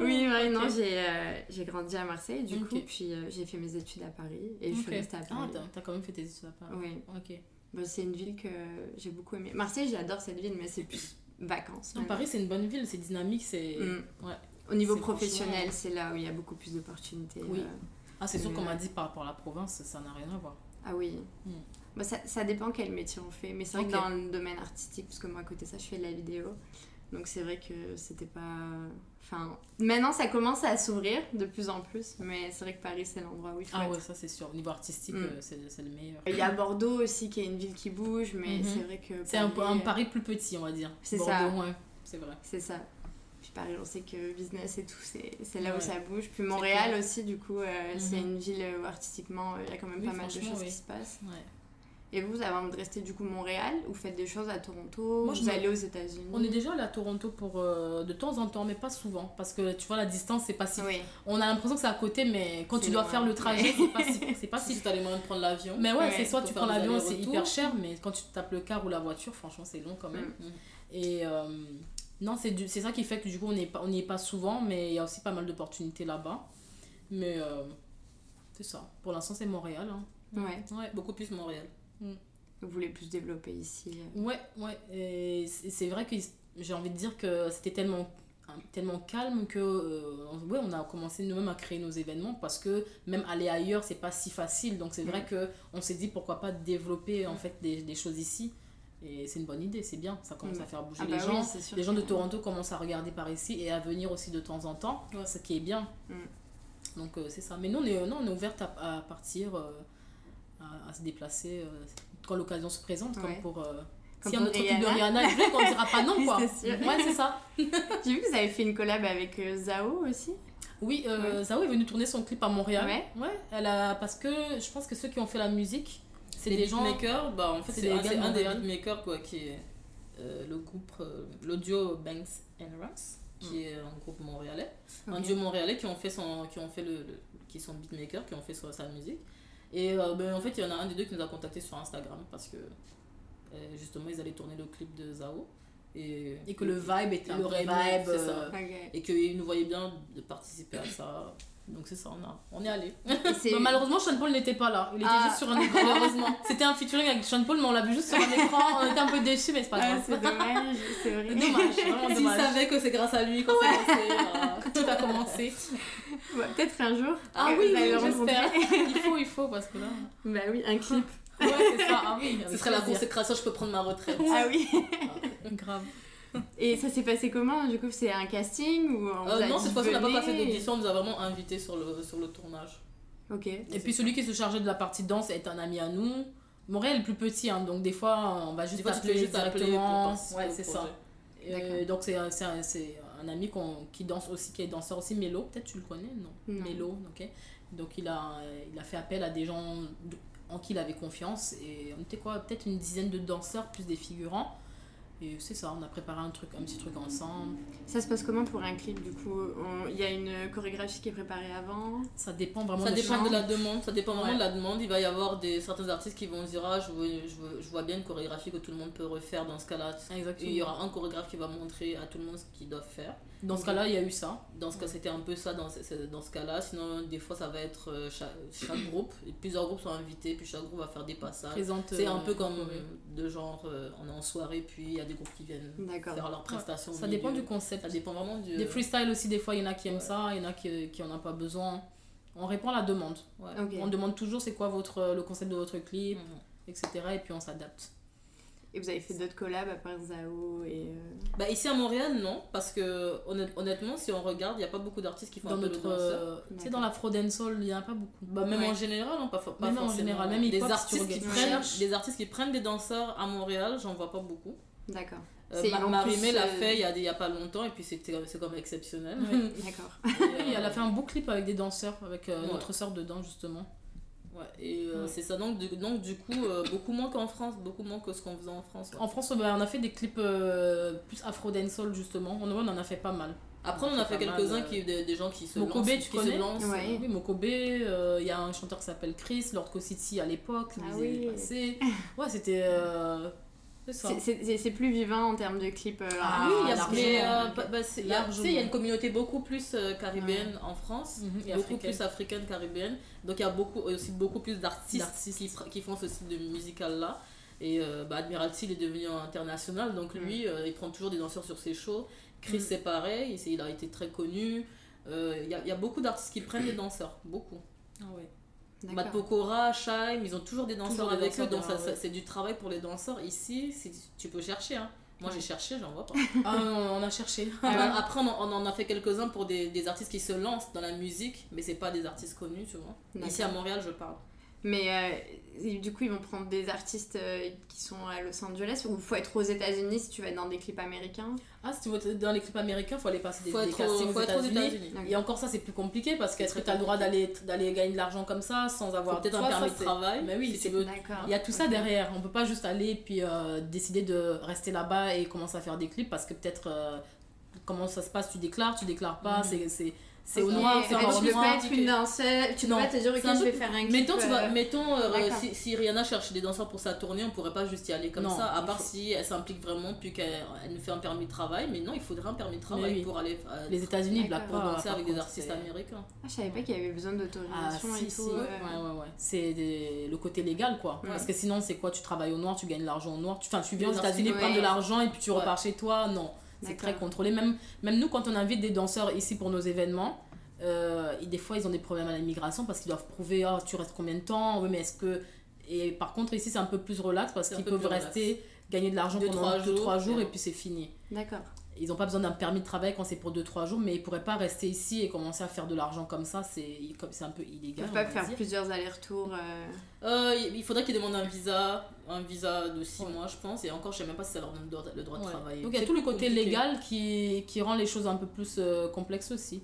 Oui, ouais, okay. non, j'ai, euh, j'ai grandi à Marseille, du okay. coup, puis euh, j'ai fait mes études à Paris, et okay. je suis restée à Paris. Ah, t'as quand même fait tes études à Paris. Oui. Ok. Ben, c'est une ville que j'ai beaucoup aimée. Marseille, j'adore cette ville, mais c'est plus vacances. Non, Paris, c'est une bonne ville, c'est dynamique, c'est... Mm. Ouais. Au niveau c'est professionnel, c'est là où il y a beaucoup plus d'opportunités. Oui. Euh, ah, c'est sûr euh... qu'on m'a dit par rapport à la province, ça n'a rien à voir. Ah oui. Mm. Ben, ça, ça dépend quel métier on fait, mais c'est okay. vrai que dans le domaine artistique, parce que moi, à côté de ça, je fais de la vidéo. Donc c'est vrai que c'était pas... Enfin, maintenant ça commence à s'ouvrir de plus en plus, mais c'est vrai que Paris c'est l'endroit où il faut Ah être. Ouais, ça c'est sûr, au niveau artistique mm. c'est, c'est le meilleur. Il y a Bordeaux aussi qui est une ville qui bouge, mais mm-hmm. c'est vrai que... Paris, c'est un, un Paris plus petit, on va dire. C'est Bordeaux, ça. Ouais, c'est vrai. C'est ça. Puis Paris, on sait que business et tout, c'est, c'est là ouais. où ça bouge. Puis Montréal cool. aussi, du coup, euh, mm-hmm. c'est une ville où artistiquement il y a quand même oui, pas mal de choses oui. qui se passent. Ouais. Et vous, vous avez envie de rester du coup Montréal ou faites des choses à Toronto? Moi, Vous allez aux États-Unis? On est déjà allé à Toronto pour euh, de temps en temps, mais pas souvent. Parce que tu vois, la distance, c'est pas si. Oui. On a l'impression que c'est à côté, mais quand c'est tu dois loin. Faire le trajet, c'est pas si. C'est pas si. Tu as les moyens de prendre l'avion. Mais ouais, ouais c'est soit tu prends l'avion, c'est hyper cher, mais quand tu tapes le car ou la voiture, franchement, c'est long quand même. Mm. Et euh, non, c'est, du, c'est ça qui fait que du coup, on n'y est, est pas souvent, mais il y a aussi pas mal d'opportunités là-bas. Mais euh, c'est ça. Pour l'instant, c'est Montréal. Hein. Ouais. ouais. Beaucoup plus Montréal. Vous voulez plus développer ici? Ouais, ouais. Et c'est vrai que j'ai envie de dire que c'était tellement, tellement calme que euh, ouais, on a commencé nous-mêmes à créer nos événements parce que même aller ailleurs, c'est pas si facile. Donc c'est vrai mmh. qu'on s'est dit pourquoi pas développer en fait, des, des choses ici. Et c'est une bonne idée, c'est bien. Ça commence mmh. à faire bouger ah les bah gens. Oui, les gens de Toronto commencent à regarder par ici et à venir aussi de temps en temps, ouais. ce qui est bien. Mmh. Donc euh, c'est ça. Mais nous, on est, non, on est ouverte à, à partir... Euh, À, à se déplacer euh, quand l'occasion se présente, ouais. comme pour euh, comme si un autre Rihanna. Truc de Rihanna est qu'on ne dira pas non quoi. C'est sûr. Ouais, c'est ça. J'ai vu que vous avez fait une collab avec euh, Zao aussi. Oui, euh, ouais. Zao est venue tourner son clip à Montréal. Ouais. ouais. Elle a parce que je pense que ceux qui ont fait la musique, c'est les des gens. Beatmakers, bah en fait c'est, c'est, un, c'est un des beatmakers quoi, qui est euh, le groupe euh, l'audio Banks and Runs, qui mm. est un groupe montréalais, okay. un duo montréalais qui ont fait son, qui ont fait le, le qui sont beatmakers, qui ont fait sa musique. Et euh, ben, en fait, il y en a un des deux qui nous a contacté sur Instagram parce que euh, justement, ils allaient tourner le clip de Zao. Et, et que le vibe était un vrai vibe. vibe c'est ça. Okay. Et qu'ils nous voyaient bien de participer à ça. Donc c'est ça, on, a, on est allé. Bah, malheureusement, Sean Paul n'était pas là. Il était ah. juste sur un écran, malheureusement. C'était un featuring avec Sean Paul, mais on l'a vu juste sur un écran. On était un peu déçus, mais c'est pas grave. Ah, c'est dommage, c'est vrai. Dommage, vraiment dommage. Tu savais que c'est grâce à lui qu'on ouais. a commencé. Tout a commencé. Bah, peut-être un jour. Ah oui, oui j'espère. Il faut, il faut, parce que là... Bah oui, un clip. Ouais, c'est ça. Ah, oui, ce serait la consécration, je peux prendre ma retraite. Ah oui. Ah, grave. Et ça s'est passé comment? Du coup, c'est un casting ou on euh, Non, cette fois-ci, on n'a pas fait d'audition, on nous a vraiment invités sur le, sur le tournage. Ok. Et c'est puis, ça. Celui qui se chargeait de la partie danse est un ami à nous. Montréal est plus petit, hein, donc des fois, on va juste t'appeler directement. Ouais, c'est ça. Euh, donc, c'est, c'est, un, c'est un ami qu'on, qui danse aussi, qui est danseur aussi, Mélo. Peut-être tu le connais, non, non. Mélo, ok. Donc, il a, il a fait appel à des gens en qui il avait confiance. Et on était quoi? Peut-être une dizaine de danseurs plus des figurants. Et c'est ça, on a préparé un truc, un petit truc ensemble. Ça se passe comment pour un clip du coup? Il y a une chorégraphie qui est préparée avant? Ça dépend vraiment ça de, dépend de la demande. Ça dépend vraiment ouais. de la demande. Il va y avoir des, certains artistes qui vont dire ah, je, veux, je, veux, je vois bien une chorégraphie que tout le monde peut refaire dans ce cas-là. Exactement. Il y aura un chorégraphe qui va montrer à tout le monde ce qu'ils doivent faire. Dans ce cas-là, il y a eu ça. Dans ce cas, c'était un peu ça dans ce, dans ce cas-là. Sinon, des fois, ça va être chaque, chaque groupe. Et plusieurs groupes sont invités, puis chaque groupe va faire des passages. Présente, c'est un euh, peu comme oui. de genre, on est en soirée, puis il y a des groupes qui viennent D'accord. faire leurs prestations. Ouais. Ça dépend du concept. Ça dépend vraiment du... Des freestyles aussi, des fois, il y en a qui aiment ouais. ça, il y en a qui, qui en ont pas besoin. On répond à la demande. Ouais. Okay. On demande toujours c'est quoi votre, le concept de votre clip, mm-hmm. et cetera. Et puis, on s'adapte. Et vous avez fait d'autres collabs à part Zao et... Euh... Bah ici à Montréal, non. Parce que honnêtement, si on regarde, il n'y a pas beaucoup d'artistes qui font dans un peu de danseur. Tu sais, dans l'afro dancehall, il n'y en a pas beaucoup. Bah, même ouais. en général, hein, pas, pas même forcément. En général, même des artistes, qui prennent, des artistes qui prennent des danseurs à Montréal, j'en vois pas beaucoup. D'accord. Euh, Marimé l'a fait il n'y a, a pas longtemps et puis c'était, c'est comme exceptionnel. Ouais. D'accord. Et, euh... Elle a fait un beau clip avec des danseurs, avec euh, ouais. notre sœur dedans justement. Ouais, et euh, ouais. c'est ça, donc du, donc, du coup, euh, beaucoup moins qu'en France, beaucoup moins que ce qu'on faisait en France. Ouais. En France, bah, on a fait des clips euh, plus afro dancehall, justement. On, on en a fait pas mal. Après, on, on a fait, fait quelques-uns, qui des, des gens qui se Mokobé, lancent. Tu qui connais se lancent. Ouais. Oui, Mokobé, il euh, y a un chanteur qui s'appelle Chris, Lord City à l'époque, ah oui. passé. Ouais, c'était... Euh... C'est, c'est, c'est plus vivant en termes de clips. Euh, ah oui, il euh, bah, bah, y, y a une communauté beaucoup plus euh, caribéenne ouais. en France, mm-hmm. et beaucoup africaine. plus africaine caribéenne. Donc il y a beaucoup, aussi beaucoup plus d'artistes, d'artistes. Qui, qui font ce style de musical-là. Et euh, bah, Admiral Seal est devenu international, donc lui, mm. euh, il prend toujours des danseurs sur ses shows. Chris, mm. c'est pareil, il a été très connu. Il euh, y, y a beaucoup d'artistes qui prennent des danseurs, beaucoup. Ah ouais. Matt Pokora, Shaim, ils ont toujours des danseurs toujours avec des danseurs eux, donc ça, ça, c'est du travail pour les danseurs. Ici, c'est, tu peux chercher. Hein. Moi, j'ai cherché, j'en vois pas. Ah, on a cherché. Ah, ouais. Après, on, on en a fait quelques-uns pour des, des artistes qui se lancent dans la musique, mais c'est pas des artistes connus, tu vois. D'accord. Ici, à Montréal, je parle. Mais euh, du coup, ils vont prendre des artistes euh, qui sont à Los Angeles, ou il faut être aux États-Unis si tu vas dans des clips américains. Ah, si tu veux être dans les clips américains, il faut aller passer des, des castings aux États-Unis. Et encore ça, c'est plus compliqué parce que est-ce que tu as le droit d'aller, d'aller gagner de l'argent comme ça sans avoir peut-être un permis de travail. Mais oui, si tu veux, il y a tout ça derrière. On peut pas juste aller et puis euh, décider de rester là-bas et commencer à faire des clips parce que peut-être euh, comment ça se passe, tu déclares, tu déclares pas, mmh. c'est... c'est c'est okay. au noir, c'est en tu peux pas être une danseuse, tu non. peux pas te dire que okay, je vais faire un clip. Mettons, tu vas, mettons euh, si, si Rihanna cherche des danseurs pour sa tournée, on pourrait pas juste y aller comme non, ça, à part faut... si elle s'implique vraiment, puis qu'elle elle nous fait un permis de travail. Mais non, il faudrait un permis de travail oui. pour aller. Euh, les États-Unis, là, pour danser avec contre, des artistes c'est... américains. Ah, je savais pas qu'il y avait besoin d'autorisation ah, si, et tout. Si, euh... Ouais, ouais, ouais. C'est des... le côté légal, quoi. Ouais. Parce que sinon, c'est quoi? Tu travailles au noir, tu gagnes de l'argent au noir. Enfin, tu viens aux États-Unis, prendre de l'argent et puis tu repars chez toi. Non. C'est D'accord. très contrôlé. Même, même nous, quand on invite des danseurs ici pour nos événements, euh, et des fois, ils ont des problèmes à l'immigration parce qu'ils doivent prouver oh, tu restes combien de temps oui, mais est-ce que... Et par contre, ici, c'est un peu plus relax parce c'est qu'ils peuvent rester, relax. gagner de l'argent deux, pendant deux trois jours, jours et puis c'est fini. D'accord. Ils n'ont pas besoin d'un permis de travail quand c'est pour deux trois jours, mais ils ne pourraient pas rester ici et commencer à faire de l'argent comme ça. C'est, c'est un peu illégal. Ils ne peuvent pas faire dire. plusieurs allers-retours. Euh... Euh, il faudrait qu'ils demandent un visa, un visa de six ouais. mois, je pense. Et encore, je ne sais même pas si ça leur donne le droit de ouais. travailler. Donc, il y a tout le côté compliqué. légal qui, qui rend les choses un peu plus euh, complexes aussi.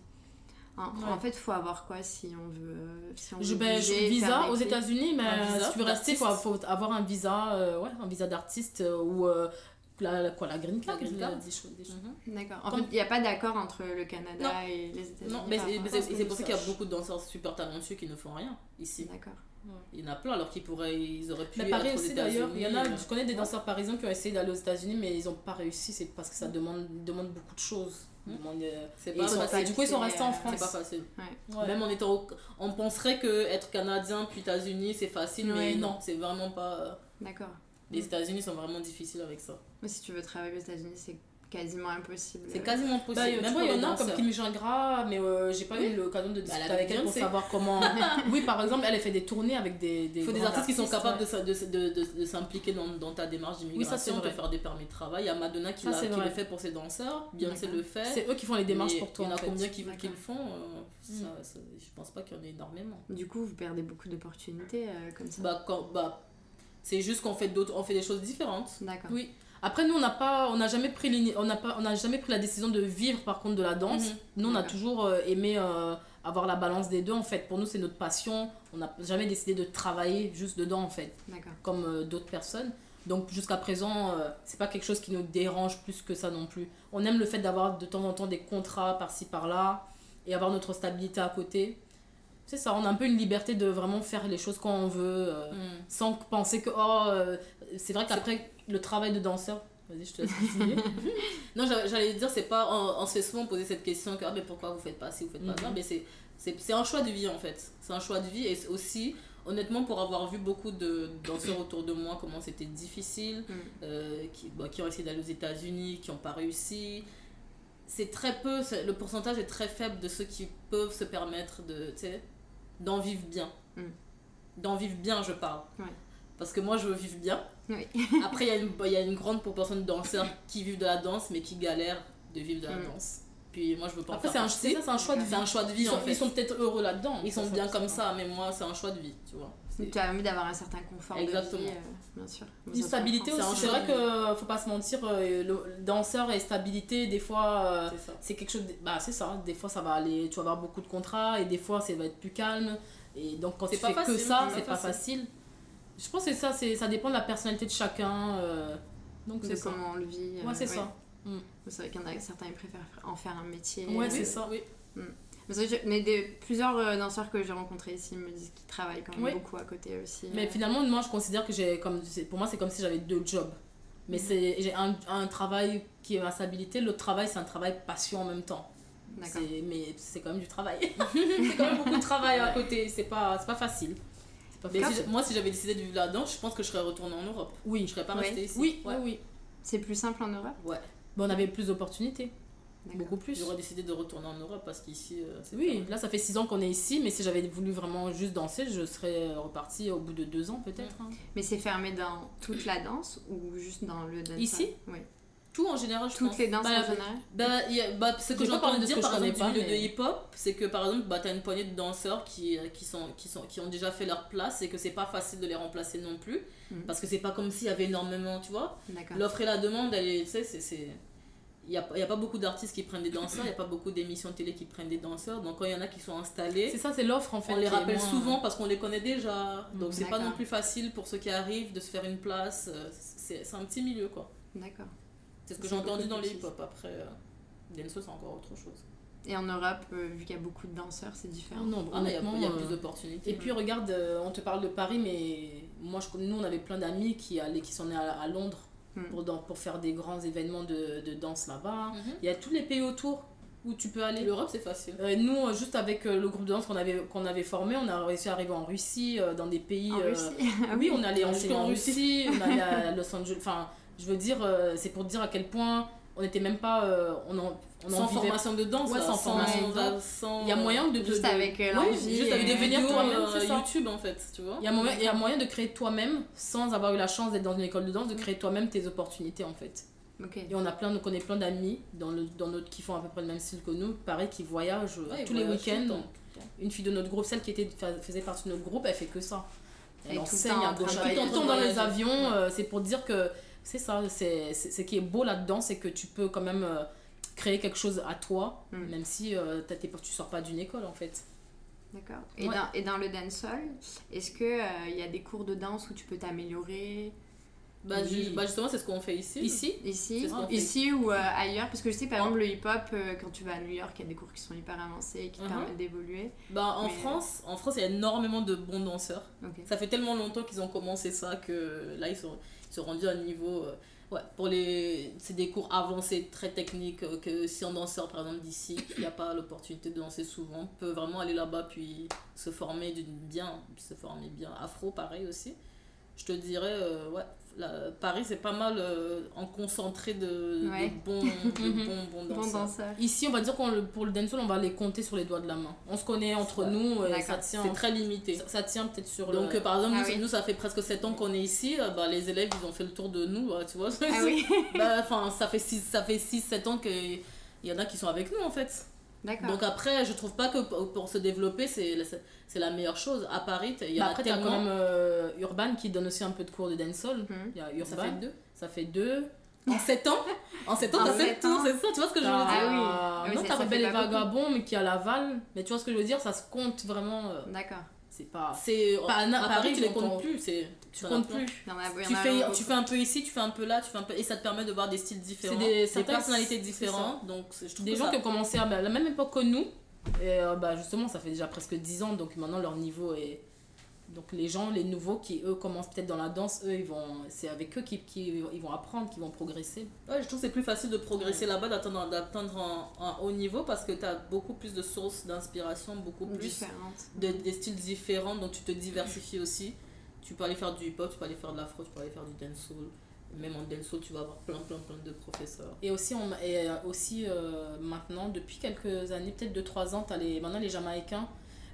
En, ouais. en fait, il faut avoir quoi si on veut... Si on je, veut ben, bouger, je, visa aux États-Unis, mais visa, si tu veux rester, il faut, faut avoir un visa, euh, ouais, un visa d'artiste euh, ou... Euh, La, la, quoi, la green card, la green card. Des choses, des choses. Mm-hmm. D'accord. En Comme... fait, il n'y a pas d'accord entre le Canada non. et les États-Unis. Non, mais c'est, mais c'est, c'est pour ça qu'il y a beaucoup de danseurs super talentueux qui ne font rien ici. D'accord. Ouais. Il y en a plein alors qu'ils pourraient, ils auraient pu. Mais Paris aussi d'ailleurs. Il y en a, je connais des danseurs ouais. parisiens qui ont essayé d'aller aux États-Unis mais ils n'ont pas réussi. C'est parce que ça demande, demande beaucoup de choses. Demande, euh, c'est pas facile. Du coup, ils sont restés en France. C'est pas facile. Ouais. Ouais. Même en étant, au... on penserait que être canadien puis États-Unis c'est facile, mais non, c'est vraiment pas. D'accord. Les États-Unis sont vraiment difficiles avec ça. Mais si tu veux travailler aux États-Unis, c'est quasiment impossible. C'est quasiment impossible. Bah, même tu vois, il y en a comme Kim Jong-un, mais euh, j'ai pas oui. eu l'occasion de discuter bah, avec elle pour savoir comment. Oui, par exemple, elle a fait des tournées avec des. Il faut des artistes, artistes qui sont capables ouais. de, de, de, de, de s'impliquer dans, dans ta démarche d'immigration, oui, de faire des permis de travail. Il y a Madonna qui, ça, l'a, qui le fait pour ses danseurs, Beyoncé le fait. C'est eux qui font les démarches mais pour toi. Il y en a combien qui, qui le font euh, ça, ça, je pense pas qu'il y en ait énormément. Du coup, vous perdez beaucoup d'opportunités euh, comme ça. Bah, quand, bah, c'est juste qu'on fait d'autres, on fait des choses différentes. D'accord. Oui. Après nous on n'a pas, on n'a jamais pris, on n'a pas, on n'a jamais pris la décision de vivre par contre de la danse. Mm-hmm. Nous on D'accord. a toujours aimé euh, avoir la balance des deux en fait. Pour nous c'est notre passion. On n'a jamais décidé de travailler juste dedans en fait. D'accord. Comme euh, d'autres personnes. Donc jusqu'à présent euh, c'est pas quelque chose qui nous dérange plus que ça non plus. On aime le fait d'avoir de temps en temps des contrats par-ci par-là et avoir notre stabilité à côté. C'est ça, on a un peu une liberté de vraiment faire les choses quand on veut, euh, mm. sans penser que, oh, euh, c'est vrai qu'après c'est... le travail de danseur, vas-y je te laisse continuer. Non, j'allais dire, c'est pas, on, on se fait souvent poser cette question, que, ah, mais pourquoi vous faites pas ci, vous faites pas ça, mm-hmm. mais c'est, c'est, c'est un choix de vie en fait, c'est un choix de vie et aussi, honnêtement, pour avoir vu beaucoup de danseurs autour de moi, comment c'était difficile, mm. euh, qui, bah, qui ont essayé d'aller aux États-Unis, qui n'ont pas réussi... C'est très peu, c'est, le pourcentage est très faible de ceux qui peuvent se permettre de, tu sais... d'en vivre bien. Mm. D'en vivre bien, je parle. Ouais. Parce que moi, je veux vivre bien. Oui. Après, il y, y a une grande proportion de danseurs qui vivent de la danse, mais qui galèrent de vivre de la mm. danse. Puis moi, je veux pas Après, en faire c'est, un, c'est, ça, c'est un choix de vie. C'est un choix de vie, ils sont, en fait. Ils sont peut-être heureux là-dedans. Ils sont bien comme ça, mais moi, c'est un choix de vie, tu vois. Tu as envie d'avoir un certain confort. Exactement. De vie, euh, bien sûr. Une stabilité aussi. C'est, c'est vrai que faut pas se mentir, euh, le danseur et stabilité, des fois, euh, c'est, c'est quelque chose. De, bah, c'est ça. Des fois, ça va aller. Tu vas avoir beaucoup de contrats et des fois, ça va être plus calme. Et donc quand c'est tu pas fais facile, que ça, c'est pas, pas facile. facile. Je pense que ça, c'est, ça dépend de la personnalité de chacun. Euh, donc de c'est comment ça. on le vit. Euh, ouais, c'est ouais. ça. Mm. Vous savez qu'il y en a certains, ils préfèrent en faire un métier. Ouais, oui. c'est ça, oui. Mm. Mais des, plusieurs danseurs que j'ai rencontrés ici me disent qu'ils travaillent quand même oui. beaucoup à côté aussi. Mais finalement, moi, je considère que j'ai, comme, pour moi, c'est comme si j'avais deux jobs. Mais mm. c'est, j'ai un, un travail qui est ma stabilité, l'autre travail, c'est un travail passion en même temps. D'accord. C'est, mais c'est quand même du travail. C'est quand même beaucoup de travail ouais. à côté, c'est pas, c'est pas facile. C'est pas facile. Si je, moi, si j'avais décidé de vivre là-dedans, je pense que je serais retournée en Europe. Oui, je serais pas oui. restée ici. Oui, ouais. oui, oui. C'est plus simple en Europe ? Ouais. Ben, on avait plus d'opportunités. D'accord. Beaucoup plus. J'aurais décidé de retourner en Europe parce qu'ici euh, c'est oui là ça fait six ans qu'on est ici, mais si j'avais voulu vraiment juste danser, je serais repartie au bout de deux ans peut-être hein. Mais c'est fermé dans toute la danse ou juste dans le dancehall ici ? Oui, tout en général, je toutes pense. les danses bah, en général bah, a, bah ce que j'entends dire que par exemple pas, du milieu mais... de hip-hop, c'est que par exemple bah, t'as une poignée de danseurs qui, qui, sont, qui, sont, qui ont déjà fait leur place et que c'est pas facile de les remplacer non plus mm-hmm. parce que c'est pas comme s'il y avait énormément, tu vois. D'accord. L'offre et la demande, elle, tu sais, c'est... c'est... Il n'y a, y a pas beaucoup d'artistes qui prennent des danseurs, il n'y a pas beaucoup d'émissions de télé qui prennent des danseurs. Donc, quand il y en a qui sont installés, c'est ça, c'est l'offre en fait. On les rappelle moins... souvent parce qu'on les connaît déjà. Donc, mmh, c'est d'accord. pas non plus facile pour ceux qui arrivent de se faire une place. C'est, c'est un petit milieu, quoi. D'accord. C'est ce que c'est j'ai entendu dans les hip-hop. Après, euh, dancehall, c'est encore autre chose. Et en Europe, euh, vu qu'il y a beaucoup de danseurs, c'est différent. Non, ah, il y, euh... y a plus d'opportunités. Et ouais. puis, regarde, euh, on te parle de Paris, mais moi, je, nous, on avait plein d'amis qui, allaient, qui sont nés à, à Londres. Mmh. Pour, dans, pour faire des grands événements de, de danse là-bas. Mmh. Il y a tous les pays autour où tu peux aller. L'Europe, c'est facile. Euh, nous, juste avec euh, le groupe de danse qu'on avait, qu'on avait formé, on a réussi à arriver en Russie, euh, dans des pays... En euh, Russie euh, oui, on allait enseigner en Russie, on allait à Los Angeles. Enfin, je veux dire, euh, c'est pour dire à quel point on n'était même pas... Euh, on en, on sans en formation de danse. Ouais, sans formation de danse. Il y a moyen de... Juste de, avec de, l'envie. Ouais, juste avec devenir toi-même, euh, YouTube en fait, tu vois. Il y a moyen, il y a moyen de créer toi-même, sans avoir eu la chance d'être dans une école de danse, de créer toi-même tes opportunités en fait. Okay. Et on a plein, on connaît plein d'amis dans, le, dans notre, qui font à peu près le même style que nous, pareil, qui voyagent ouais, tous les week-ends. Tout, tout une fille de notre groupe, celle qui était, faisait partie de notre groupe, elle fait que ça. Elle enseigne à gauche, tout le temps dans les avions. C'est pour dire que c'est ça, ce qui est beau là-dedans, c'est que tu peux quand même... créer quelque chose à toi, mm. même si euh, t'as, t'es, tu sors pas d'une école en fait. D'accord. Et, ouais. dans, et dans le dancehall, est-ce que il euh, y a des cours de danse où tu peux t'améliorer? Bah, oui. je, bah justement, c'est ce qu'on fait ici. Ici Ici, oh, fait. ici ou euh, ailleurs? Parce que je sais, par oh. exemple, le hip-hop, euh, quand tu vas à New York, il y a des cours qui sont hyper avancés et qui te mm-hmm. permettent d'évoluer. Bah, en, mais... France, en France, il y a énormément de bons danseurs. Okay. Ça fait tellement longtemps qu'ils ont commencé ça que là, ils sont, ils sont rendus à un niveau... Euh, Ouais, pour les... c'est des cours avancés, très techniques, que si un danseur, par exemple, d'ici, qui n'a pas l'opportunité de danser souvent, peut vraiment aller là-bas, puis se former d'une... bien, se former bien. Afro, pareil aussi. Je te dirais, euh, ouais, la... Paris, c'est pas mal euh, en concentré de, ouais. de, bons, de bons, bons danseurs. Bon danseur. Ici, on va dire que pour le dancehall, on va les compter sur les doigts de la main. On se connaît entre ouais. nous, et ça tient, c'est très limité. Ça, ça tient peut-être sur Donc, le... euh, par exemple, ah nous, oui. nous, ça fait presque sept ans qu'on est ici. Bah, les élèves, ils ont fait le tour de nous, bah, tu vois. Ah oui. bah, ça fait six sept ans qu'il y en a qui sont avec nous, en fait. D'accord. Donc après, je trouve pas que pour se développer, c'est la, c'est la meilleure chose. À Paris, il y a bah après, tellement... t'as quand même euh, Urban qui donne aussi un peu de cours de dancehall. Mmh. Il y a Urban. Ça fait deux. Ça fait deux. En sept ans En sept ans, t'as sept tours, c'est ça, tu vois ce que je veux dire? Ah oui. Non, t'as Rebelle et Vagabond, mais qui est à Laval. Mais tu vois ce que je veux dire? Ça se compte vraiment. Euh... D'accord. C'est pas... C'est... Pas à, à, à Paris, tu les comptes en... plus. C'est... Tu comptes plus. plus. Tu, fais, tu fais un peu ici, tu fais un peu là, tu fais un peu... Et ça te permet de voir des styles différents, c'est des, des personnalités différentes. Donc, je des gens ça... qui ont commencé à bah, la même époque que nous. Et euh, bah, justement, ça fait déjà presque dix ans. Donc maintenant, leur niveau est... Donc les gens, les nouveaux qui, eux, commencent peut-être dans la danse, eux, ils vont... c'est avec eux qu'ils, qu'ils ils vont apprendre, qu'ils vont progresser. Ouais, je trouve que c'est plus facile de progresser ouais. là-bas, d'atteindre, d'atteindre un, un haut niveau, parce que tu as beaucoup plus de sources d'inspiration, beaucoup plus de, des styles différents, donc tu te diversifies aussi. Tu peux aller faire du hip-hop, tu peux aller faire de l'afro, tu peux aller faire du dancehall. Même en dancehall, tu vas avoir plein, plein, plein de professeurs. Et aussi, on, et aussi euh, maintenant, depuis quelques années, peut-être deux trois ans, tu as les, maintenant les Jamaïcains,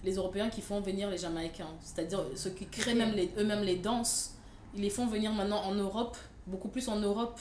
les Européens qui font venir les Jamaïcains, c'est-à-dire ceux qui créent même les, eux-mêmes les danses, ils les font venir maintenant en Europe, beaucoup plus en Europe.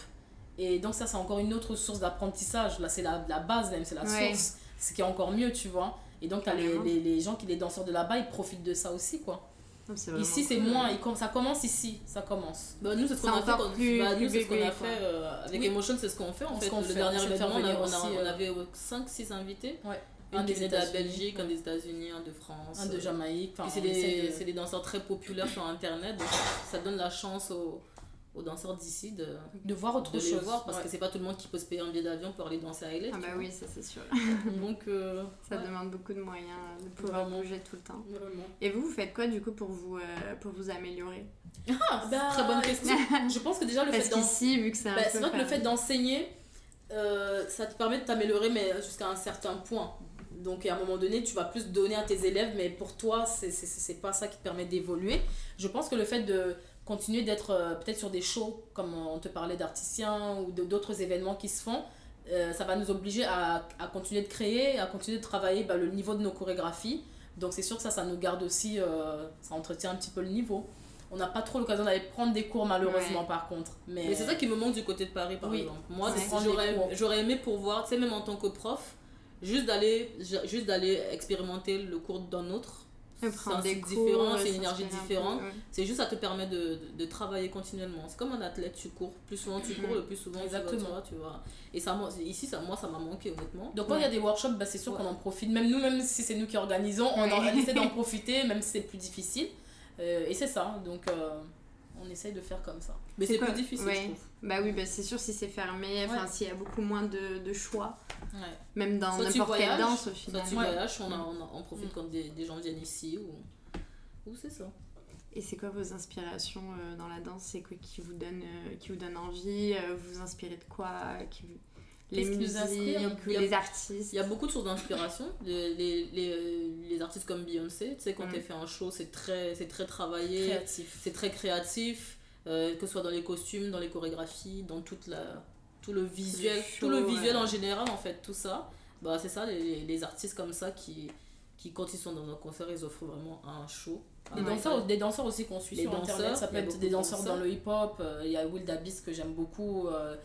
Et donc ça, c'est encore une autre source d'apprentissage. Là, c'est la, la base même, c'est la ouais. source, ce qui est encore mieux, tu vois. Et donc, t'as les, les, les gens, qui les danseurs de là-bas, ils profitent de ça aussi, quoi. C'est ici, c'est cool. moins, ça commence ici, ça commence. Bah, nous, c'est ce qu'on ça a fait, quand, plus, bah, nous, c'est ce qu'on a fait euh, avec oui. Emotion, c'est ce qu'on fait en fait. fait. Le dernier événement, on, on, on avait cinq six invités. Ouais. un des États de Belgique, un des États-Unis, un de France, un de Jamaïque. Enfin, c'est, des, de... c'est des danseurs très populaires sur Internet, donc ça donne la chance aux, aux danseurs d'ici de, de voir autre de chose. Voir, parce ouais. que c'est pas tout le monde qui peut se payer un billet d'avion pour aller danser à L A. Ah bah oui, ça c'est sûr. Donc, euh, ça ouais. demande beaucoup de moyens de pouvoir Vraiment. bouger tout le temps. Vraiment. Et vous, vous faites quoi du coup pour vous, euh, pour vous améliorer? Ah, bah, très bonne question. Je pense que déjà le parce fait qu'ici, vu que c'est un bah, peu c'est vrai que le fait d'enseigner, euh, ça te permet de t'améliorer, mais jusqu'à un certain point. Donc à un moment donné, tu vas plus donner à tes élèves, mais pour toi, c'est, c'est, c'est pas ça qui te permet d'évoluer. Je pense que le fait de continuer d'être euh, peut-être sur des shows, comme on te parlait d'Articien, ou de, d'autres événements qui se font, euh, ça va nous obliger à, à continuer de créer, à continuer de travailler bah, le niveau de nos chorégraphies. Donc c'est sûr que ça, ça nous garde aussi, euh, ça entretient un petit peu le niveau. On n'a pas trop l'occasion d'aller prendre des cours malheureusement ouais. par contre. Mais... mais c'est ça qui me manque du côté de Paris par oui. exemple. Moi j'aurais, j'aurais aimé pouvoir, tu sais même en tant que prof, juste d'aller, juste d'aller expérimenter le cours d'un autre. C'est un cycle différent, c'est une énergie différente. Peu, ouais. C'est juste ça te permet de, de, de travailler continuellement. C'est comme un athlète, tu cours. Plus souvent tu cours, le plus souvent Exactement. tu vas, tu vois. Et ça, ici, ça, moi, ça m'a manqué honnêtement. Donc quand il ouais. y a des workshops, bah, c'est sûr ouais. qu'on en profite. Même nous, même si c'est nous qui organisons, on, ouais. en, on essaie d'en profiter, même si c'est plus difficile. Euh, et c'est ça, donc euh, on essaye de faire comme ça. Mais c'est, c'est plus difficile, ouais. je trouve. Bah oui, bah c'est sûr, si c'est fermé, ouais. s'il y a beaucoup moins de, de choix, ouais. même dans soit n'importe quelle danse au final. Soit tu ouais. voyages, on, a, on, a, on profite mmh. quand des, des gens viennent ici, ou, ou c'est ça. Et c'est quoi vos inspirations euh, dans la danse? C'est quoi qui vous donne, euh, qui vous donne envie? euh, Vous vous inspirez de quoi? euh, qui vous... Les musiques, les artistes. Il y a beaucoup de sources d'inspiration. Les, les, les, les artistes comme Beyoncé, tu sais, quand mm. elle fait un show, c'est très, c'est très travaillé, créatif. c'est très créatif, euh, que ce soit dans les costumes, dans les chorégraphies, dans toute la, tout le visuel, show, tout le visuel ouais. en général, en fait, tout ça. Bah, c'est ça, les, les artistes comme ça qui, qui, quand ils sont dans un concert, ils offrent vraiment un show. Des, ah, danseurs, ouais. des danseurs aussi qu'on suit les sur danseurs, Internet, ça peut être des danseurs dans le hip-hop. Il euh, y a Will Davis que j'aime beaucoup. Euh,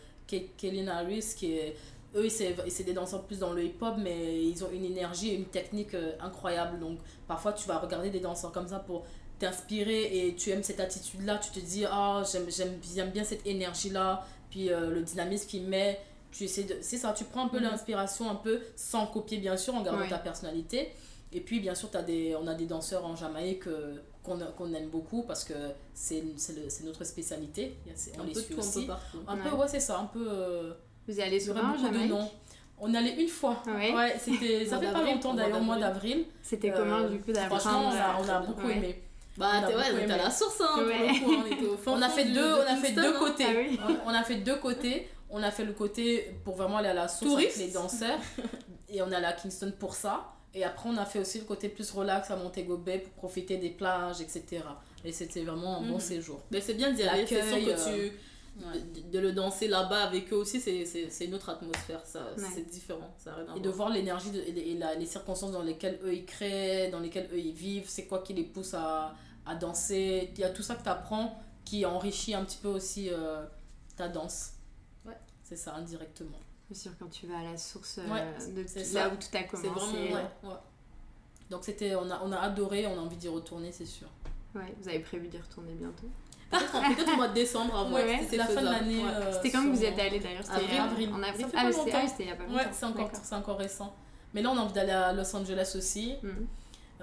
Kellen Harris, qui est, eux c'est, c'est des danseurs plus dans le hip-hop, mais ils ont une énergie et une technique euh, incroyable. Donc parfois tu vas regarder des danseurs comme ça pour t'inspirer, et tu aimes cette attitude là, tu te dis ah oh, j'aime, j'aime, j'aime bien cette énergie là, puis euh, le dynamisme qu'il met, tu essaies de, c'est ça, tu prends un peu mm-hmm. l'inspiration, un peu sans copier bien sûr, en gardant ouais. ta personnalité. Et puis bien sûr t'as des, on a des danseurs en Jamaïque euh, qu'on, qu'on aime beaucoup parce que c'est, c'est, le, c'est notre spécialité, c'est, on les suit aussi. Un peu, ouais c'est ça, un peu... Euh, vous y allez souvent en Jamaïque? On allait une fois, ouais. Ouais, c'était, ça fait pas longtemps d'ailleurs, au mois d'avril. C'était euh, comment du coup d'avril? Franchement on a, on a beaucoup ouais. aimé. Bah t'es ouais, t'as la source hein, ouais. pour le coup, on était au fond. On a fait deux, on a fait deux côtés, on a fait deux côtés. On a fait le côté pour vraiment aller à la source avec les danseurs, et on est allé à Kingston pour ça. Et après, on a fait aussi le côté plus relax à Mokobé pour profiter des plages, et cetera. Et c'était vraiment un bon mmh. séjour. Mais c'est bien d'y aller, c'est sûr que euh, tu... Ouais. De, de le danser là-bas avec eux aussi, c'est, c'est, c'est une autre atmosphère, ça, ouais. c'est différent. Ça et de voir l'énergie de, et, et la, les circonstances dans lesquelles eux ils créent, dans lesquelles eux ils vivent, c'est quoi qui les pousse à, à danser. Il y a tout ça que tu apprends qui enrichit un petit peu aussi euh, ta danse. Ouais. C'est ça, indirectement. C'est sûr, quand tu vas à la source euh, ouais, de c'est là ça. Où tout a commencé. C'est vraiment, ouais, ouais. Donc c'était, on a, on a adoré, on a envie d'y retourner, c'est sûr. Ouais, vous avez prévu d'y retourner bientôt? Peut-être, peut-être au mois de décembre, avant. Ouais, c'était la fin de l'année. Ouais. Euh, c'était quand sur... vous y êtes allés d'ailleurs? C'était avril. En avril. Ah, mais c'était, ah, c'était il n'y a pas longtemps. Ouais, c'est encore, c'est encore récent. Mais là, on a envie d'aller à Los Angeles aussi. Mm-hmm.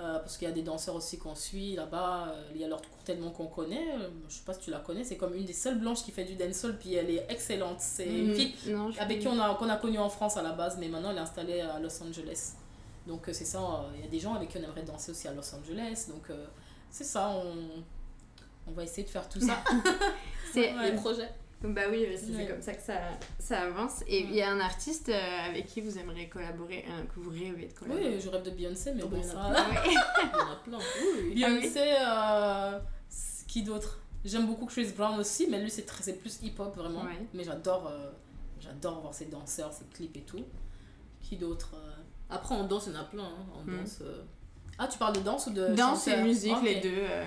Euh, parce qu'il y a des danseurs aussi qu'on suit là-bas. Il y a leur cours tellement qu'on connaît. Je sais pas si tu la connais, c'est comme une des seules blanches qui fait du dancehall, puis elle est excellente. C'est mmh. une fille non, avec qui on a, qu'on a connue en France à la base, mais maintenant elle est installée à Los Angeles. Donc c'est ça, il euh, y a des gens avec qui on aimerait danser aussi à Los Angeles. Donc euh, c'est ça, on, on va essayer de faire tout ça. C'est ouais, les projets. Bah oui, c'est, ouais. c'est comme ça que ça, ça avance. Et il ouais. y a un artiste euh, avec qui vous aimeriez collaborer, euh, que vous rêvez de collaborer? Oui, je rêve de Beyoncé, mais oh, bon, il y en a plein. Il y en a plein. Oui. Beyoncé, euh, qui d'autre? J'aime beaucoup Chris Brown aussi, mais lui, c'est, très, c'est plus hip-hop vraiment. Ouais. Mais j'adore, euh, j'adore voir ses danseurs, ses clips et tout. Qui d'autre? Après, en danse, il y en a plein. Hein. En mm. danse, euh... Ah, tu parles de danse ou de danse chanteur? Et musique, okay. Les deux. Euh...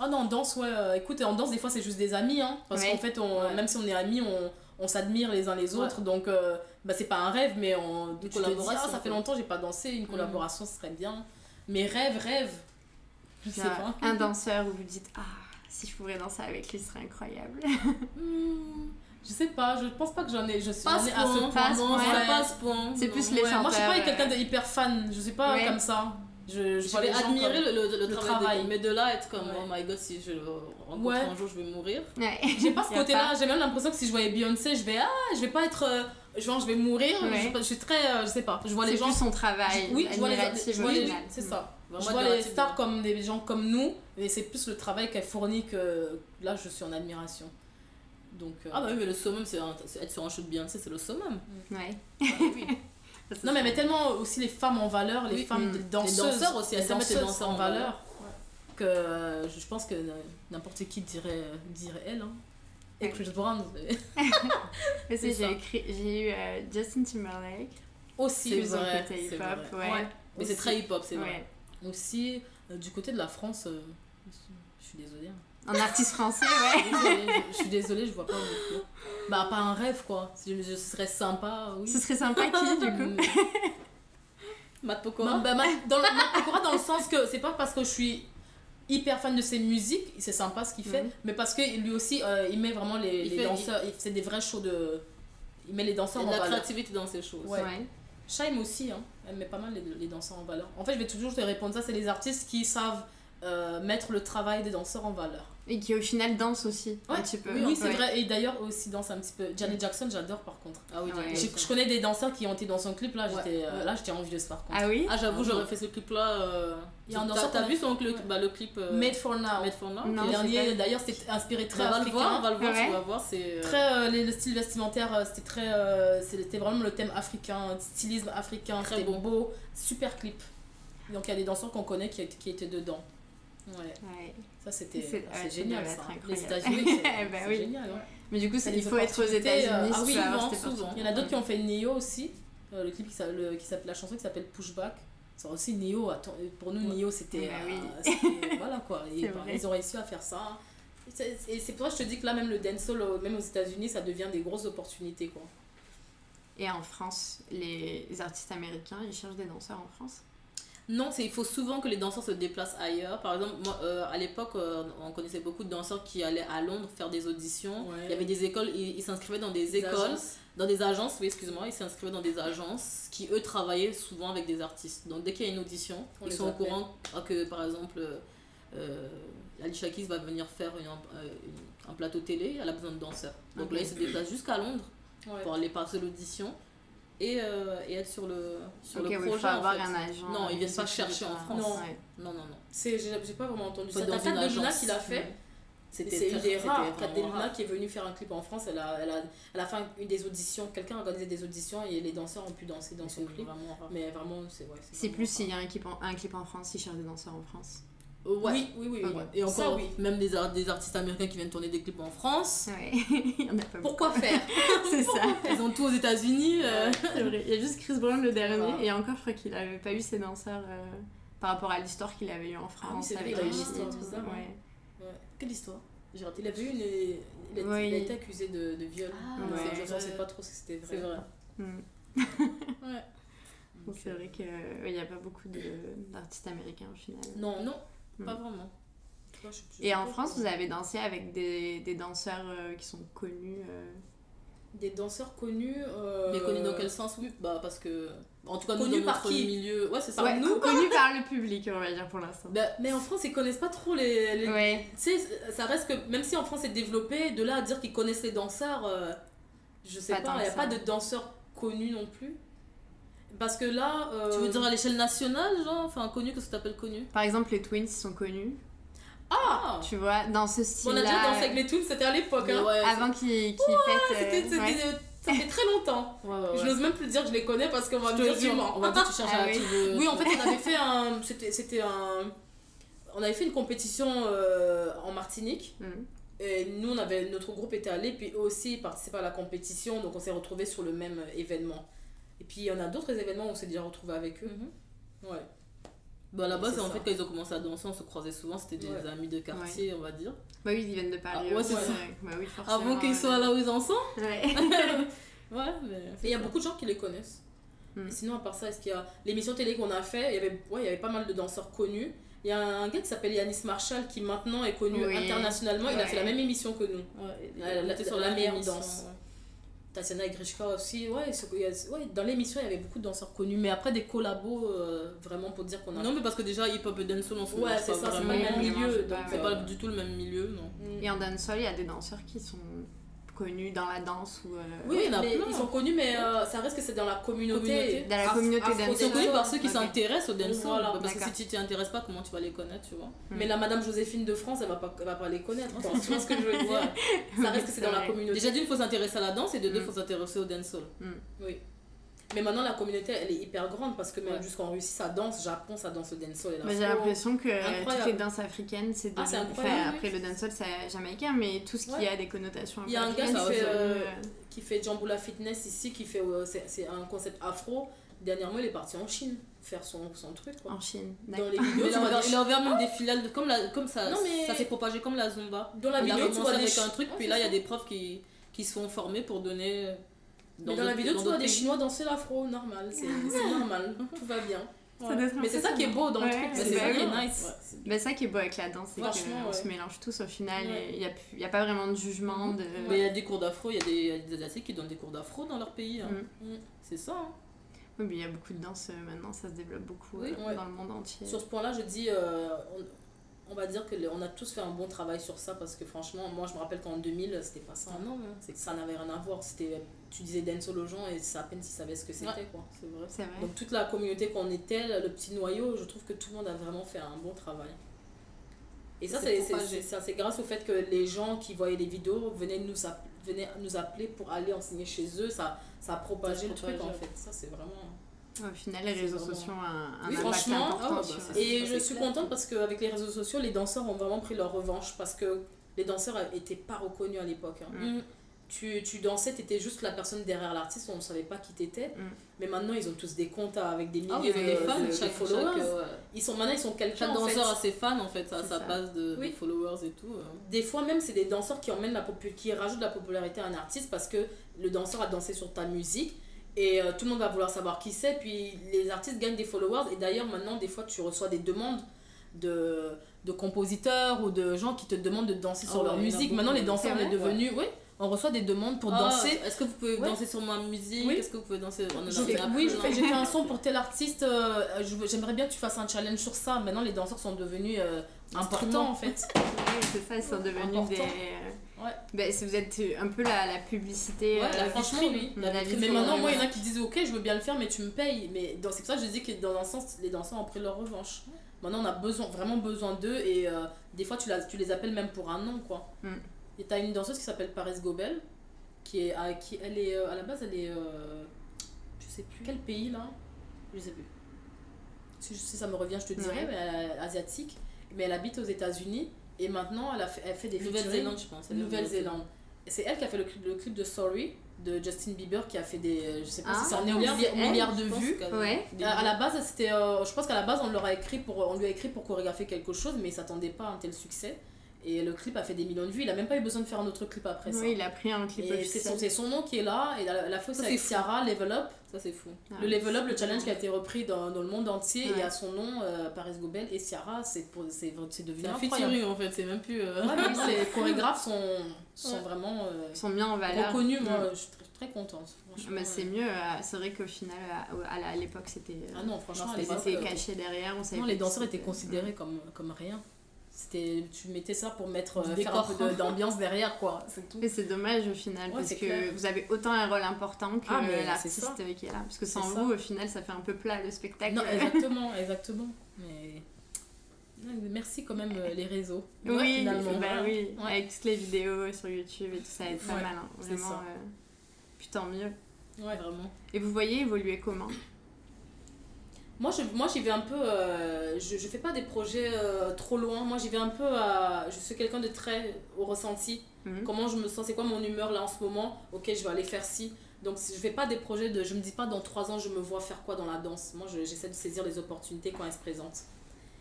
Ah non, en danse, ouais, euh, écoute, en danse, des fois, c'est juste des amis, hein, parce ouais. qu'en fait, on, ouais. même si on est amis, on, on s'admire les uns les autres, ouais. donc, euh, bah, c'est pas un rêve, mais on, une collaboration, dis, ah, ça fait longtemps, j'ai pas dansé, une collaboration, ce serait bien, mais rêve, rêve, je sais pas. Un danseur où vous dites, ah, si je pourrais danser avec lui, ce serait incroyable. mmh, Je sais pas, je pense pas que j'en ai. Je suis pas à ce point. Ouais. C'est plus les ouais. chanteurs. Moi, je suis pas quelqu'un d'hyper fan. Je suis pas ouais. comme ça. Je, je, je vais admirer comme... le, le, le, le travail, travail. De, mais de là être comme ouais. oh my god, si je le rencontre ouais. un jour je vais mourir ouais. j'ai pas ce côté là, j'ai même l'impression que si je voyais Beyoncé je vais ah je vais pas être genre je vais mourir ouais. je, je suis très je sais pas, je vois les gens son travail je, oui je vois les, je vois les c'est ça ouais. je vois les stars comme des gens comme nous mais c'est plus le travail qu'elle fournit que là je suis en admiration. Donc euh... ah bah oui mais le summum c'est être sur un show de Beyoncé c'est le summum ouais ah, oui. Ça, non mais elle met tellement aussi les femmes en valeur, les oui, femmes mm. danseuses, les danseurs aussi, elles mettent danseuses, danseurs en valeur, ouais. que je pense que n'importe qui dirait, dirait elle, hein. Et ouais. Chris Brown. Aussi j'ai écrit, j'ai eu euh, Justin Timberlake. Aussi c'est vrai, côté hip hop, ouais. ouais. Mais aussi. C'est très hip hop, c'est vrai. Ouais. Aussi euh, du côté de la France, euh, je suis désolée. Hein. Un artiste français, ouais. Je suis désolée, je, je, suis désolée, je vois pas beaucoup. Bah, pas un rêve, quoi. Je, je serais sympa, oui. Ce serait sympa qui, du coup Matt Pokora. Bah, bah, dans le, Matt Pokora, dans le sens que c'est pas parce que je suis hyper fan de ses musiques, c'est sympa ce qu'il fait, mm-hmm. mais parce que lui aussi, euh, il met vraiment les, les fait, danseurs, il, c'est des vrais shows de... Il met les danseurs en valeur. Il y a de la créativité dans ces shows. Ouais. ouais. Shaim aussi, hein. Elle met pas mal les, les danseurs en valeur. En fait, je vais toujours te répondre ça, c'est les artistes qui savent Euh, mettre le travail des danseurs en valeur et qui au final dansent aussi ouais. un petit peu oui, oui c'est ouais. vrai et d'ailleurs aussi dansent un petit peu. Janet Jackson j'adore par contre ah oui ouais, je, je connais des danseurs qui ont été dans son clip là ouais. j'étais euh, là j'étais envieuse par contre ah oui ah j'avoue ah, j'aurais oui. fait ce clip là euh... il y a un danseur t'as, t'as vu son clip ouais. bah le clip euh... Made for Now Made for Now non, le dernier d'ailleurs c'était inspiré très africain on va le voir on va voir c'est très euh, le style vestimentaire c'était très euh, c'était vraiment le thème africain stylisme africain très beau beau super clip donc il y a des danseurs qu'on connaît qui qui étaient dedans. Ouais. ouais. Ça c'était c'est, ah, c'est génial ça. Les États-Unis c'est, bah, c'est oui. génial. Ouais. Mais du coup, c'est, il faut être aux États-Unis. Euh, ah oui, souvent, souvent. Il y en a d'autres ouais. qui ont fait Neo aussi, euh, le clip qui s'appelle, qui s'appelle la chanson qui s'appelle Pushback. C'est aussi Neo attends, pour nous ouais. Neo c'était, ouais, euh, oui. c'était voilà quoi, et, bah, ils ont réussi à faire ça. Et c'est, et c'est pour ça que je te dis que là même le dancehall même aux États-Unis, ça devient des grosses opportunités quoi. Et en France, les artistes américains, ils cherchent des danseurs en France. Non, c'est, il faut souvent que les danseurs se déplacent ailleurs. Par exemple, moi, euh, à l'époque, euh, on connaissait beaucoup de danseurs qui allaient à Londres faire des auditions. Ouais. Il y avait des écoles, ils, ils s'inscrivaient dans des, des écoles, agences. dans des agences, oui, excuse-moi, ils s'inscrivaient dans des agences qui, eux, travaillaient souvent avec des artistes. Donc, dès qu'il y a une audition, on ils sont appelle. au courant que, par exemple, euh, Alicia Keys va venir faire une, une, un plateau télé, elle a besoin de danseurs. Donc okay. là, ils se déplacent jusqu'à Londres ouais. pour aller passer l'audition. Et, euh, et être sur le, sur okay, le projet. Oui, faut avoir en fait. un agent. Non, ils viennent pas chercher en France. Non, ouais. non, non. non. C'est, j'ai, j'ai pas vraiment entendu pas ça. Tata de Mina qui l'a fait. Ouais. C'était c'est une des rares. Tata de Mina qui est venue faire un clip en France. Elle a, elle a, elle a fait une des auditions. Quelqu'un a organisé des auditions et les danseurs ont pu danser dans son clip. Vraiment rare. Mais vraiment, c'est ouais, c'est, c'est plus s'il y a un clip en, un clip en France, ils cherchent des danseurs en France. Ouais. Oui, oui, oui. Okay. Ouais. Et encore, ça, oui. même des, art- des artistes américains qui viennent tourner des clips en France. Ouais. Il y en a pas Pourquoi beaucoup. faire C'est Pourquoi ça. Ils ont tout aux États-Unis. Euh... C'est vrai. Il y a juste Chris Brown le dernier. Ah. Et encore, je crois qu'il n'avait pas eu ses danseurs euh, par rapport à l'histoire qu'il avait eue en France. Ah oui, c'est vrai, l'histoire, tout ça. Ouais. Ouais. Quelle histoire J'ai raté. Il avait eu une. Il a, ouais. il a été accusé de, de viol. Ah, ouais. c'est, je ne sais pas trop si c'était vrai. C'est vrai. Mm. ouais. Donc, c'est vrai qu'il ouais, n'y a pas beaucoup de, d'artistes américains au final. Non, non. Pas vraiment. Moi, je, je, je et en France, vous avez dansé avec des, des danseurs euh, qui sont connus euh... Des danseurs connus. Euh... Mais connus dans quel sens oui, bah, parce que. En tout cas, connus par qui milieu... Ouais, c'est ça. Ouais, nous, connus par le public, on va dire pour l'instant. Bah, mais en France, ils connaissent pas trop les. les... Ouais. Tu sais, ça reste que. Même si en France, c'est développé, de là à dire qu'ils connaissent les danseurs, euh, je sais pas, pas il n'y a pas de danseurs connus non plus. Parce que là... Euh... Tu veux dire à l'échelle nationale, genre Enfin, connu, qu'est-ce que tu appelles connu ? Par exemple, les Twins, ils sont connus. Ah Tu vois, dans ce style-là... On a déjà dansé avec les Twins, c'était à l'époque, hein ouais, Avant c'est... qu'ils, qu'ils ouais, pètent... C'était, c'était, ouais. Ça fait très longtemps. Ouais, ouais, ouais. Je n'ose même plus dire que je les connais parce qu'on va me dire... Tu... On va dire que tu cherches ah, à... Oui. Tu... oui, en fait, on avait fait un... C'était, c'était un... On avait fait une compétition euh, en Martinique. Mm-hmm. Et nous, on avait... notre groupe était allé, puis eux aussi, ils participaient à la compétition. Donc, on s'est retrouvés sur le même événement. Et puis il y en a d'autres événements où on s'est déjà retrouvés avec eux. Mm-hmm. Ouais. Bah là-bas, c'est, c'est en fait quand ils ont commencé à danser, on se croisait souvent, c'était des ouais. amis de quartier, ouais. on va dire. Bah oui, ils viennent de Paris. Ah, ouais, c'est ouais. ça. Bah oui, forcément. Avant qu'ils soient là où ils en sont. Ouais. ouais, mais. Il y a beaucoup de gens qui les connaissent. Mm. Et sinon, à part ça, est-ce qu'il y a l'émission télé qu'on a fait, il y avait, ouais, il y avait pas mal de danseurs connus. Il y a un gars qui s'appelle Yanis Marshall qui maintenant est connu oui. internationalement. Il ouais. a fait la même émission que nous. Ouais. Il a été sur la meilleure danse. Ouais. Tata de Mina aussi. Ouais, ce, ouais, dans l'émission, il y avait beaucoup de danseurs connus. Mais après, des collabos, euh, vraiment pour dire qu'on a... Non, mais parce que déjà, hip-hop et dancehall, on se ouais, c'est ça, c'est pas le même milieu. Donc, c'est pas du tout le même milieu, non. Et en dancehall, il y a des danseurs qui sont... connus dans la danse ou euh... oui il y en a plein. Ils sont connus mais euh, ça reste que c'est dans la communauté, dans la communauté dancehall. Ils sont connus par ceux qui okay. s'intéressent au dancehall, voilà, parce que si tu t'y intéresses pas, comment tu vas les connaître, tu vois. mm. Mais la Madame Joséphine de France, elle va pas elle va pas les connaître, tu vois ce que je veux dire. Ça reste que c'est dans vrai. La communauté. Déjà d'une, faut s'intéresser à la danse, et de deux, mm. faut s'intéresser au dancehall. mm. Oui, mais maintenant la communauté elle est hyper grande, parce que même ouais. jusqu'en Russie ça danse, Japon ça danse le dancehall. Mais j'ai l'impression que incroyable. Toutes les danses africaines c'est devenu... ah, enfin, oui. Après le dancehall c'est jamaïcain, mais tout ce qui ouais. a des connotations africaines. Il y a un gars qui fait, euh, qui fait Jamboula Fitness ici, qui fait euh, c'est, c'est un concept afro. Dernièrement il est parti en Chine faire son, son truc quoi. En Chine dans les vidéos. Il a, il a ouvert même des filiales de, comme, la, comme ça, non, mais... ça s'est propagé comme la Zumba. Dans la il vidéo a tu vois avec ch... un truc, ah, puis là il y a des profs qui, qui sont formés pour donner. Dans, mais dans la vidéo, tu vois des Chinois danser l'afro, normal, c'est, c'est normal, tout va bien. Ouais. Mais c'est ça qui est beau dans le ouais, truc, c'est, c'est ça qui est nice. Ouais. Mais ça qui est beau avec la danse, c'est qu'on ouais. se mélange tous au final, il ouais. n'y a, a pas vraiment de jugement. De... Mais il y a des cours d'afro, il y a des, des Asiatiques qui donnent des cours d'afro dans leur pays, hein. mm. Mm. c'est ça. Hein. Oui, mais il y a beaucoup de danse maintenant, ça se développe beaucoup oui, euh, ouais. dans le monde entier. Sur ce point-là, je dis, euh, on, on va dire qu'on a tous fait un bon travail sur ça, parce que franchement, moi je me rappelle qu'en deux mille, c'était pas ça. Ah non, ouais. c'est que ça n'avait rien à voir, c'était... tu disais dancehall aux gens et c'est à peine s'ils savaient ce que c'était, ouais. quoi. C'est vrai. C'est vrai. Donc toute la communauté qu'on était, le petit noyau, je trouve que tout le monde a vraiment fait un bon travail. Et ça, c'est, c'est, c'est, c'est, c'est grâce au fait que les gens qui voyaient les vidéos venaient nous, appeler, venaient nous appeler pour aller enseigner chez eux, ça, ça a propagé le truc en fait. Ça, c'est vraiment... Au final, les réseaux vraiment... sociaux ont un, un oui, impact important. Ah ouais, bah, c'est, et c'est, je suis clair. contente parce qu'avec les réseaux sociaux, les danseurs ont vraiment pris leur revanche, parce que les danseurs n'étaient pas reconnus à l'époque. Hein. Mm. Tu, tu dansais, t'étais juste la personne derrière l'artiste, on ne savait pas qui t'étais. Mm. Mais maintenant, ils ont tous des comptes avec des milliers ah, oui, de, de fans, de, chaque de followers. Chaque, euh, ils sont, maintenant, ils sont quelqu'un. Chaque danseur en fait. a ses fans, en fait, ça, ça, ça. passe de, oui. de followers et tout. Euh. Des fois, même, c'est des danseurs qui, emmènent la popu- qui rajoutent la popularité à un artiste, parce que le danseur a dansé sur ta musique et euh, tout le monde va vouloir savoir qui c'est. Puis les artistes gagnent des followers, et d'ailleurs, maintenant, des fois, tu reçois des demandes de, de compositeurs ou de gens qui te demandent de danser oh, sur ouais, leur musique. Maintenant, les danseurs sont devenus. Ouais. Ouais. On reçoit des demandes pour ah, danser. Est-ce que vous pouvez ouais. danser sur ma musique? Oui. Est-ce que vous pouvez danser? On en je fais, oui, je fais, j'ai fait un son pour tel artiste. Euh, je, j'aimerais bien que tu fasses un challenge sur ça. Maintenant, les danseurs sont devenus euh, importants, en fait. Oui, c'est ça, ils sont devenus important. des... Euh... Ouais. Ben, si vous êtes un peu la, la publicité... Ouais, euh, la franchement, oui. La la mais maintenant, moi, il y en a qui disent, ok, je veux bien le faire, mais tu me payes. Mais donc, c'est pour ça que je dis que dans un sens, les danseurs ont pris leur revanche. Maintenant, on a besoin, vraiment besoin d'eux. Et euh, des fois, tu, la, tu les appelles même pour un nom, quoi. Mm. Et t'as une danseuse qui s'appelle Paris Gobel, qui est à, qui, elle est, à la base, elle est, euh, je sais plus, quel pays là, je sais plus, si, si ça me revient je te dirai, ouais. mais elle est asiatique, mais elle habite aux États-Unis et maintenant elle, a fait, elle fait des Nouvelle-Zélande, je pense. Nouvelle-Zélande. C'est elle qui a fait le clip, le clip de Sorry de Justin Bieber, qui a fait des, je sais pas ah, si c'est un milliard, milliard de vues. Ouais. À, à la base, c'était, euh, je pense qu'à la base on, leur a écrit pour, on lui a écrit pour chorégraphier quelque chose, mais il s'attendait pas à un tel succès. Et le clip a fait des millions de vues, il a même pas eu besoin de faire un autre clip après ça. Oui, il a pris un clip officiel. C'est son, c'est son nom qui est là, et la, la fausse avec Ciara, Level Up. Ça c'est fou. Ah, le Level Up, le challenge qui a été repris dans, dans le monde entier, ouais. et à son nom, euh, Paris Gobel et Ciara, c'est, pour, c'est, c'est devenu c'est incroyable. C'est un featuring en fait, c'est même plus... Euh... Ouais, les chorégraphes sont, sont ouais. vraiment euh, sont bien en valeur. reconnus, moi ouais. je suis très, très contente. Mais c'est mieux, c'est vrai qu'au final, à, à l'époque c'était... Ah non, franchement, ils étaient cachés derrière, on savait. Non, les danseurs étaient considérés comme, comme rien. C'était, tu mettais ça pour mettre euh, faire un peu de, d'ambiance derrière quoi, c'est tout. Mais c'est dommage au final, ouais, parce que clair. vous avez autant un rôle important que ah, l'artiste qui est là, parce que sans c'est vous ça. au final ça fait un peu plat le spectacle. Non, exactement, exactement. Mais merci quand même les réseaux. Oui, ouais, finalement. Bah oui, ouais. avec toutes les vidéos sur YouTube et tout ça aide pas ouais, mal, hein. vraiment. Euh, puis tant mieux. Ouais, vraiment. Et vous voyez évoluer comment? Moi, je, moi, j'y vais un peu... Euh, je ne fais pas des projets euh, trop loin. Moi, j'y vais un peu à... Je suis quelqu'un de très au ressenti. Mm-hmm. Comment je me sens? C'est quoi mon humeur là en ce moment? Ok, je vais aller faire ci. Donc, je ne fais pas des projets de... Je ne me dis pas dans trois ans, je me vois faire quoi dans la danse. Moi, je, j'essaie de saisir les opportunités quand elles se présentent.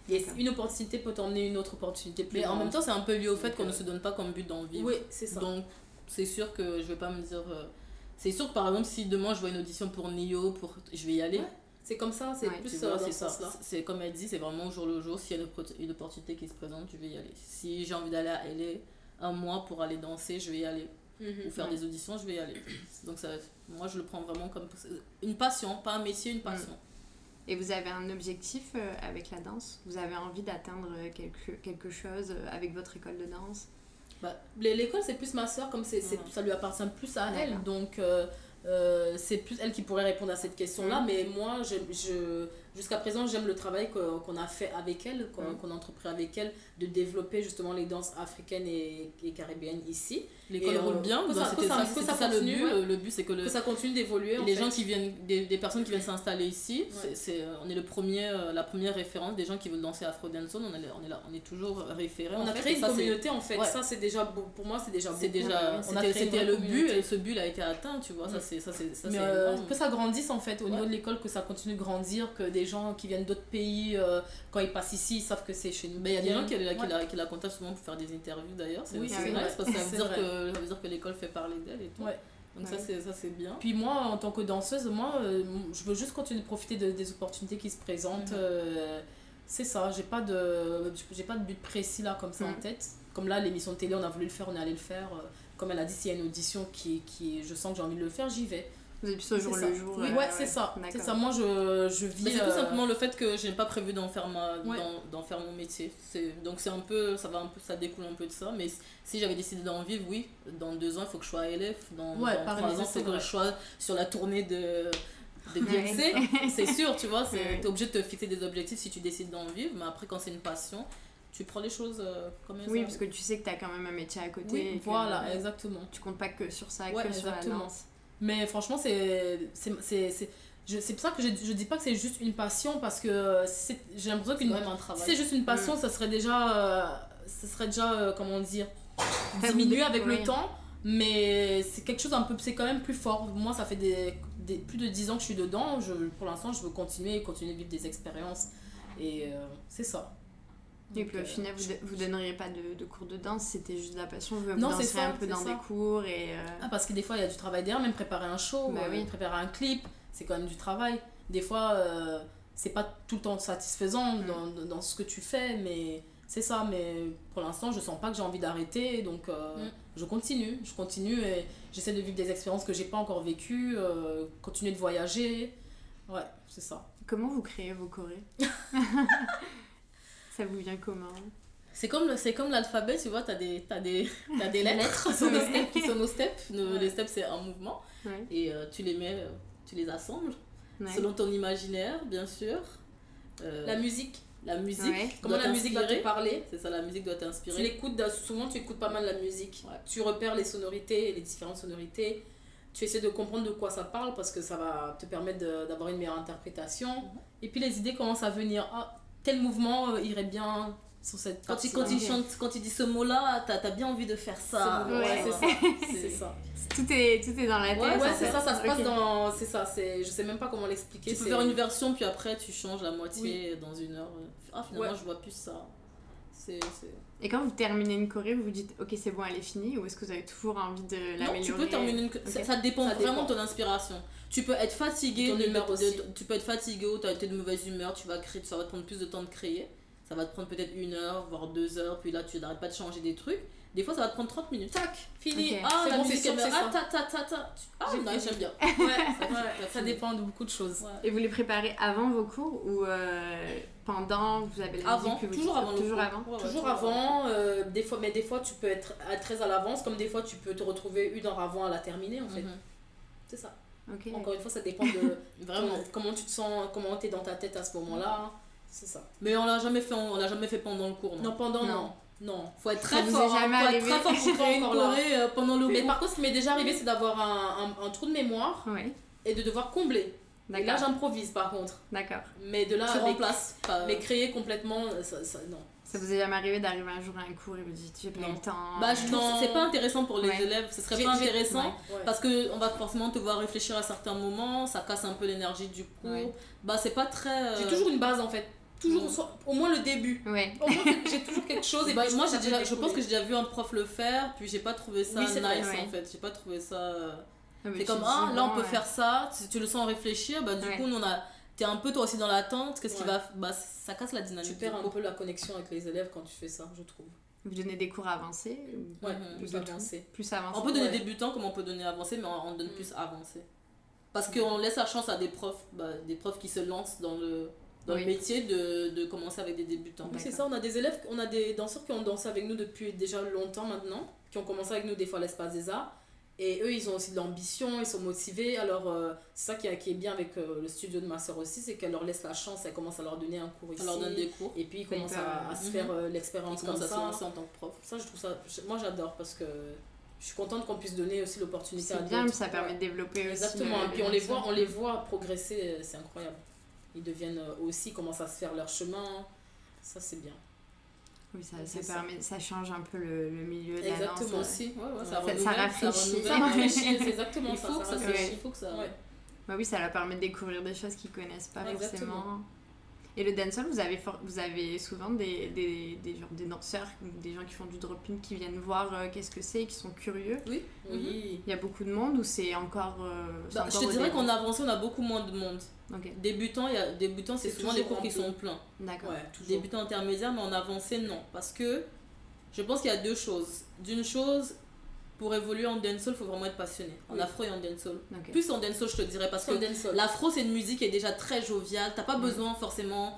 Et okay. une opportunité peut emmener une autre opportunité plus. Mais grande. En même temps, c'est un peu lié au fait okay. qu'on ne se donne pas comme but d'en vivre. Oui, c'est ça. Donc, c'est sûr que je ne vais pas me dire... Euh... C'est sûr que par exemple, si demain, je vois une audition pour Neo, pour... je vais y aller. Ouais. C'est comme ça, c'est ouais, plus ça, c'est ça. ça. C'est comme elle dit, c'est vraiment jour le jour. S'il y a une, une opportunité qui se présente, tu veux y aller. Si j'ai envie d'aller à L A un mois pour aller danser, je vais y aller. Mm-hmm, ou faire ouais. des auditions, je vais y aller. Donc ça, moi, je le prends vraiment comme une passion, pas un métier, une passion. Mm. Et vous avez un objectif avec la danse? Vous avez envie d'atteindre quelque, quelque chose avec votre école de danse? Bah, l'école, c'est plus ma soeur, comme c'est, c'est, ça lui appartient plus à elle. D'accord. Donc, euh, euh, c'est plus elle qui pourrait répondre à cette question-là. Mmh. Mais moi, je, je, jusqu'à présent, j'aime le travail que, qu'on a fait avec elle, qu'on, mmh. qu'on a entrepris avec elle, de développer justement les danses africaines et, et caribéennes ici. L'école roule bien, que ça, que ça, que ça, ça continue, le, le but c'est que, le, que ça continue d'évoluer. Les fait. gens qui viennent, des, des personnes qui viennent s'installer ici, ouais. c'est, c'est, on est le premier, la première référence des gens qui veulent danser Afro Dance Zone, on est, on est là, on est toujours référé. On en a fait, créé une ça, communauté en fait, ouais. ça c'est déjà, pour moi c'est déjà, c'est beaucoup, déjà on a créé c'était le but et ce but là a été atteint, tu vois, ouais. ça c'est, ça c'est, ça Mais c'est euh, que ça grandisse en fait au ouais. niveau de l'école, que ça continue de grandir, que des gens qui viennent d'autres pays, euh, quand ils passent ici, ils savent que c'est chez nous. Il y a des gens qui la contactent souvent pour faire des interviews d'ailleurs, c'est vrai, parce que ça veut dire que ça veut dire que l'école fait parler d'elle et tout. Ouais. Donc ouais. ça, c'est, ça c'est bien. Puis moi, en tant que danseuse, moi, euh, je veux juste continuer de profiter de, des opportunités qui se présentent. Mmh. Euh, c'est ça, j'ai pas de, j'ai pas de but précis là comme ça mmh. en tête. Comme là, l'émission de télé, on a voulu le faire, on est allé le faire. Comme elle a dit, s'il y a une audition qui, qui je sens que j'ai envie de le faire, j'y vais. Vous êtes plus au jour le jour. Oui, ouais, ouais, c'est ça. D'accord. C'est ça. Moi, je, je vis. Mais c'est tout simplement euh... le fait que j'ai pas prévu d'en faire ma, ouais. d'en, d'en faire mon métier. C'est donc c'est un peu, ça va un peu, ça découle un peu de ça. Mais si j'avais décidé d'en vivre, oui, dans deux ans, il faut que je sois élève. Dans, ouais, dans trois ans, c'est que je sois sur la tournée de de Beyoncé. C'est sûr, tu vois. C'est, ouais. T'es obligé de te fixer des objectifs si tu décides d'en vivre. Mais après, quand c'est une passion, tu prends les choses euh, comme elles. Oui, ça. Parce que tu sais que t'as quand même un métier à côté. Oui, et voilà, que, euh, exactement. Tu comptes pas que sur ça, ouais, que exactement. sur la danse. Mais franchement, c'est, c'est, c'est, c'est, je, c'est pour ça que je, je dis pas que c'est juste une passion, parce que c'est, j'ai l'impression qu'une c'est, un si c'est juste une passion, mmh. ça serait déjà, euh, ça serait déjà euh, comment dire, diminué avec oui. le temps, mais c'est quelque chose un peu, c'est quand même plus fort. Moi, ça fait des, des, plus de dix ans que je suis dedans, je, pour l'instant, je veux continuer, continuer de vivre des expériences, et euh, c'est ça. Et donc, puis au final, vous, je, vous donneriez pas de, de cours de danse, c'était juste la passion, vous non, danseriez ça, un peu dans ça. des cours et... Euh... Ah, parce que des fois, il y a du travail derrière, même préparer un show, bah oui. préparer un clip, c'est quand même du travail. Des fois, euh, c'est pas tout le temps satisfaisant mmh. dans, dans ce que tu fais, mais c'est ça. Mais pour l'instant, je sens pas que j'ai envie d'arrêter, donc euh, mmh. je continue, je continue et j'essaie de vivre des expériences que j'ai pas encore vécues, euh, continuer de voyager, ouais, c'est ça. Comment vous créez vos chorés? Ça vous vient comment? C'est comme, c'est comme l'alphabet, tu vois, t'as des, t'as des, t'as des lettres qui sont nos steps, qui sont nos steps. Nos, ouais. Les steps, c'est un mouvement. Ouais. Et euh, tu les mets, tu les assembles, ouais. selon ton imaginaire, bien sûr. Euh, la musique. La musique. Ouais. Comment la musique doit te parler? C'est ça, la musique doit t'inspirer. Tu l'écoutes, souvent tu écoutes pas mal la musique. Ouais. Tu repères les sonorités, les différentes sonorités. Tu essaies de comprendre de quoi ça parle parce que ça va te permettre de, d'avoir une meilleure interprétation. Mm-hmm. Et puis les idées commencent à venir. Ah, quel mouvement euh, irait bien sur cette quand tu, quand, tu chantes, quand tu dis ce mot-là, t'as, t'as bien envie de faire ça. Ouais, ouais, c'est ça. C'est, c'est ça. Tout est, tout est dans la tête. Ouais, ouais c'est ça, ça se passe okay. dans... C'est ça, c'est, je sais même pas comment l'expliquer. Tu peux c'est... faire une version, puis après tu changes la moitié oui. dans une heure. Ah, finalement, ouais. je vois plus ça. C'est, c'est... Et quand vous terminez une choré, vous vous dites ok c'est bon, elle est finie, ou est-ce que vous avez toujours envie de l'améliorer? Non, tu peux terminer une okay. ça, ça dépend ça vraiment dépend. de ton inspiration. Tu peux être fatigué, de, de, tu peux être fatigué ou tu as été de mauvaise humeur, tu vas créer, ça va te prendre plus de temps de créer, ça va te prendre peut-être une heure voire deux heures, puis là tu n'arrêtes pas de changer des trucs. Des fois ça va te prendre trente minutes, tac, fini, okay. ah c'est la bon, musique, c'est ah ta ta ta ta, ah non j'aime bien. Ouais, ça, ouais, ça dépend de beaucoup de choses. Ouais. Et vous les préparez avant vos cours ou euh... pendant, vous avez la musique, vous toujours, dites, avant, toujours avant toujours avant toujours avant euh, des fois mais des fois tu peux être à, très à l'avance, comme des fois tu peux te retrouver une heure avant à la terminer en fait. Mm-hmm. C'est ça. Okay. Encore une fois ça dépend de vraiment comment tu te sens, comment t'es dans ta tête à ce moment-là, c'est ça. Mais on l'a jamais fait on l'a jamais fait pendant le cours. Non, non pendant non. non. Non, faut être très fort, hein, faut être très fort pour créer une choré euh, pendant le. Mais par contre, ce qui m'est déjà arrivé, c'est d'avoir un, un, un trou de mémoire ouais. et de devoir combler. D'accord. Et là, j'improvise par contre. D'accord. Mais de là, avec... place, pas... mais créer complètement, ça, ça, non. Ça vous est jamais arrivé d'arriver un jour à un cours et vous dites j'ai pas eu le temps? Bah je non, c'est pas intéressant pour les ouais. élèves, ce serait j'ai, pas intéressant ouais. parce que on va forcément te voir réfléchir à certains moments, ça casse un peu l'énergie du cours. Ouais. Bah c'est pas très. Euh... J'ai toujours une base en fait. Toujours mmh. soit, au moins le début ouais. au moins j'ai toujours quelque chose et bah, moi j'ai déjà, je pense que j'ai déjà vu un prof le faire puis j'ai pas trouvé ça oui, nice vrai, ouais. en fait j'ai pas trouvé ça non, c'est comme ah là on peut ouais. faire ça, si tu le sens réfléchir bah du ouais. coup nous on a t'es un peu toi aussi dans l'attente, qu'est-ce ouais. qui va bah ça casse la dynamique. Tu perds un peu la connexion avec les élèves quand tu fais ça, je trouve. Vous donnez des cours avancés, ouais, plus avancés, plus avancés. On peut donner ouais. débutant comme on peut donner avancé, mais on donne mmh. plus avancé. Parce mmh. qu'on laisse la chance à des profs, bah, des profs qui se lancent dans le dans oui. le métier de de commencer avec des débutants. Oui, c'est ça, on a des élèves, on a des danseurs qui ont dansé avec nous depuis déjà longtemps maintenant, qui ont commencé avec nous des fois à l'Espace des Arts. Et eux, ils ont aussi de l'ambition, ils sont motivés. Alors, euh, c'est ça qui, qui est bien avec euh, le studio de ma soeur aussi, c'est qu'elle leur laisse la chance, elle commence à leur donner un cours ici. Elle leur donne des cours. Et puis, ils commencent à, à se mm-hmm. faire euh, l'expérience comme ça. Ils commencent à se lancer en tant que prof. Ça, je trouve ça... Je, moi, j'adore parce que je suis contente qu'on puisse donner aussi l'opportunité c'est à d'autres. C'est bien, ça permet de développer aussi. Exactement. Et puis, on les, voit, on les voit progresser, c'est incroyable. Ils deviennent aussi, commencent à se faire leur chemin. Ça, c'est bien. Oui, ça, ça, ça, permet, ça change un peu le, le milieu de la danse. Exactement, aussi. Ouais, ouais, ça, ça, ça rafraîchit. Ça rafraîchit, c'est exactement il ça. Faut ça, ça, ça ouais. Il faut que ça... Ouais. Bah oui, ça leur permet de découvrir des choses qu'ils ne connaissent pas exactement. Forcément. Et le dancehall, vous avez, for- vous avez souvent des, des, des, genre, des danseurs, des gens qui font du dropping, qui viennent voir euh, qu'est-ce que c'est et qui sont curieux. Oui. Mm-hmm. oui. Il y a beaucoup de monde ou c'est encore... Euh, c'est bah, encore je te dirais qu'on avance, on a beaucoup moins de monde. Okay. Débutants, y a, débutants c'est, c'est souvent les cours qui sont pleins. D'accord. Ouais, débutants intermédiaires, mais en avancée, non. Parce que je pense qu'il y a deux choses. D'une chose, pour évoluer en dancehall, il faut vraiment être passionné. En oui. afro et en dancehall. Okay. Plus en dancehall, je te dirais, parce c'est que l'afro, c'est une musique qui est déjà très joviale. T'as pas mmh. besoin forcément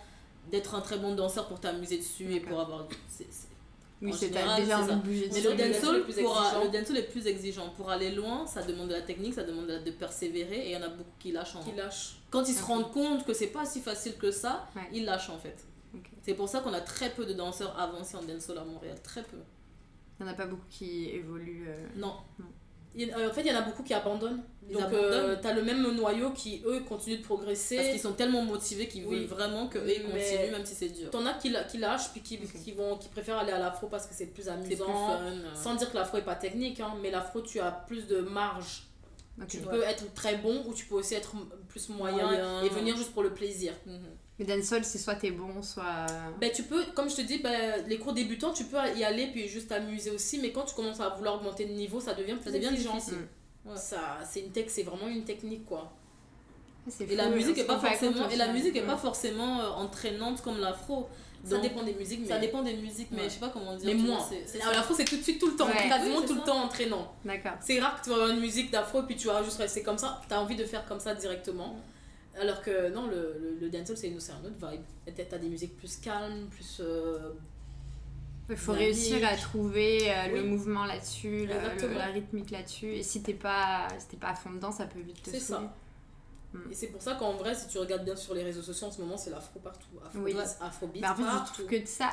d'être un très bon danseur pour t'amuser dessus D'accord. et pour avoir... C'est, c'est... Oui, en c'est général, déjà c'est un budget. Mais le dancehall, pour, le dancehall est plus exigeant. Pour aller loin, ça demande de la technique, ça demande de persévérer et il y en a beaucoup qui lâchent. En... Qui lâchent. Quand ils okay. se rendent compte que c'est pas si facile que ça, ouais. ils lâchent en fait. Okay. C'est pour ça qu'on a très peu de danseurs avancés en dancehall à Montréal, très peu. Il n'y en a pas beaucoup qui évoluent. Euh... Non. non. Il, en fait, il y en a beaucoup qui abandonnent. Ils Donc, euh, tu as le même noyau qui, eux, continuent de progresser. Parce qu'ils sont tellement motivés qu'ils oui. veulent vraiment qu'eux, ils continuent, même si c'est dur. T'en as qui, qui lâchent, puis qui, okay. qui, vont, qui préfèrent aller à l'afro parce que c'est plus amusant. C'est plus fun, euh... Sans dire que l'afro n'est pas technique, hein, mais l'afro, tu as plus de marge. Okay. Tu ouais. peux être très bon ou tu peux aussi être plus moyen, moyen. Et venir juste pour le plaisir. Mm-hmm. Mais dancehall, c'est soit t'es bon, soit... Ben, tu peux, comme je te dis, ben, les cours débutants, tu peux y aller puis juste t'amuser aussi, mais quand tu commences à vouloir augmenter de niveau, ça devient plus exigeant. Mmh. Ouais. Ça, c'est, une tech, c'est vraiment une technique, quoi. C'est fou, et la musique n'est pas, pas, ouais. pas forcément entraînante comme l'afro. Donc, ça dépend des musiques, mais... Ça dépend des musiques, mais ouais. je sais pas comment dire. Mais moins. C'est, c'est Alors, l'afro, c'est tout de suite, tout le temps. Ouais. Quasiment oui, tout ça. le temps entraînant. D'accord. C'est rare que tu vois une musique d'afro et puis tu vas juste rester comme ça. Tu as envie de faire comme ça directement. Alors que non, le, le, le dancehall, c'est, c'est un autre vibe. T'as des musiques plus calmes, plus... Euh, Il faut réussir musique. à trouver euh, oui. le mouvement là-dessus, le, le, la rythmique là-dessus. Et si t'es pas, si t'es pas à fond dedans, ça peut vite te saouler. C'est ça. Mm. Et c'est pour ça qu'en vrai, si tu regardes bien sur les réseaux sociaux, en ce moment, c'est l'afro partout. Afro, oui. Afrobeat, bah, en fait, partout. Que de ça.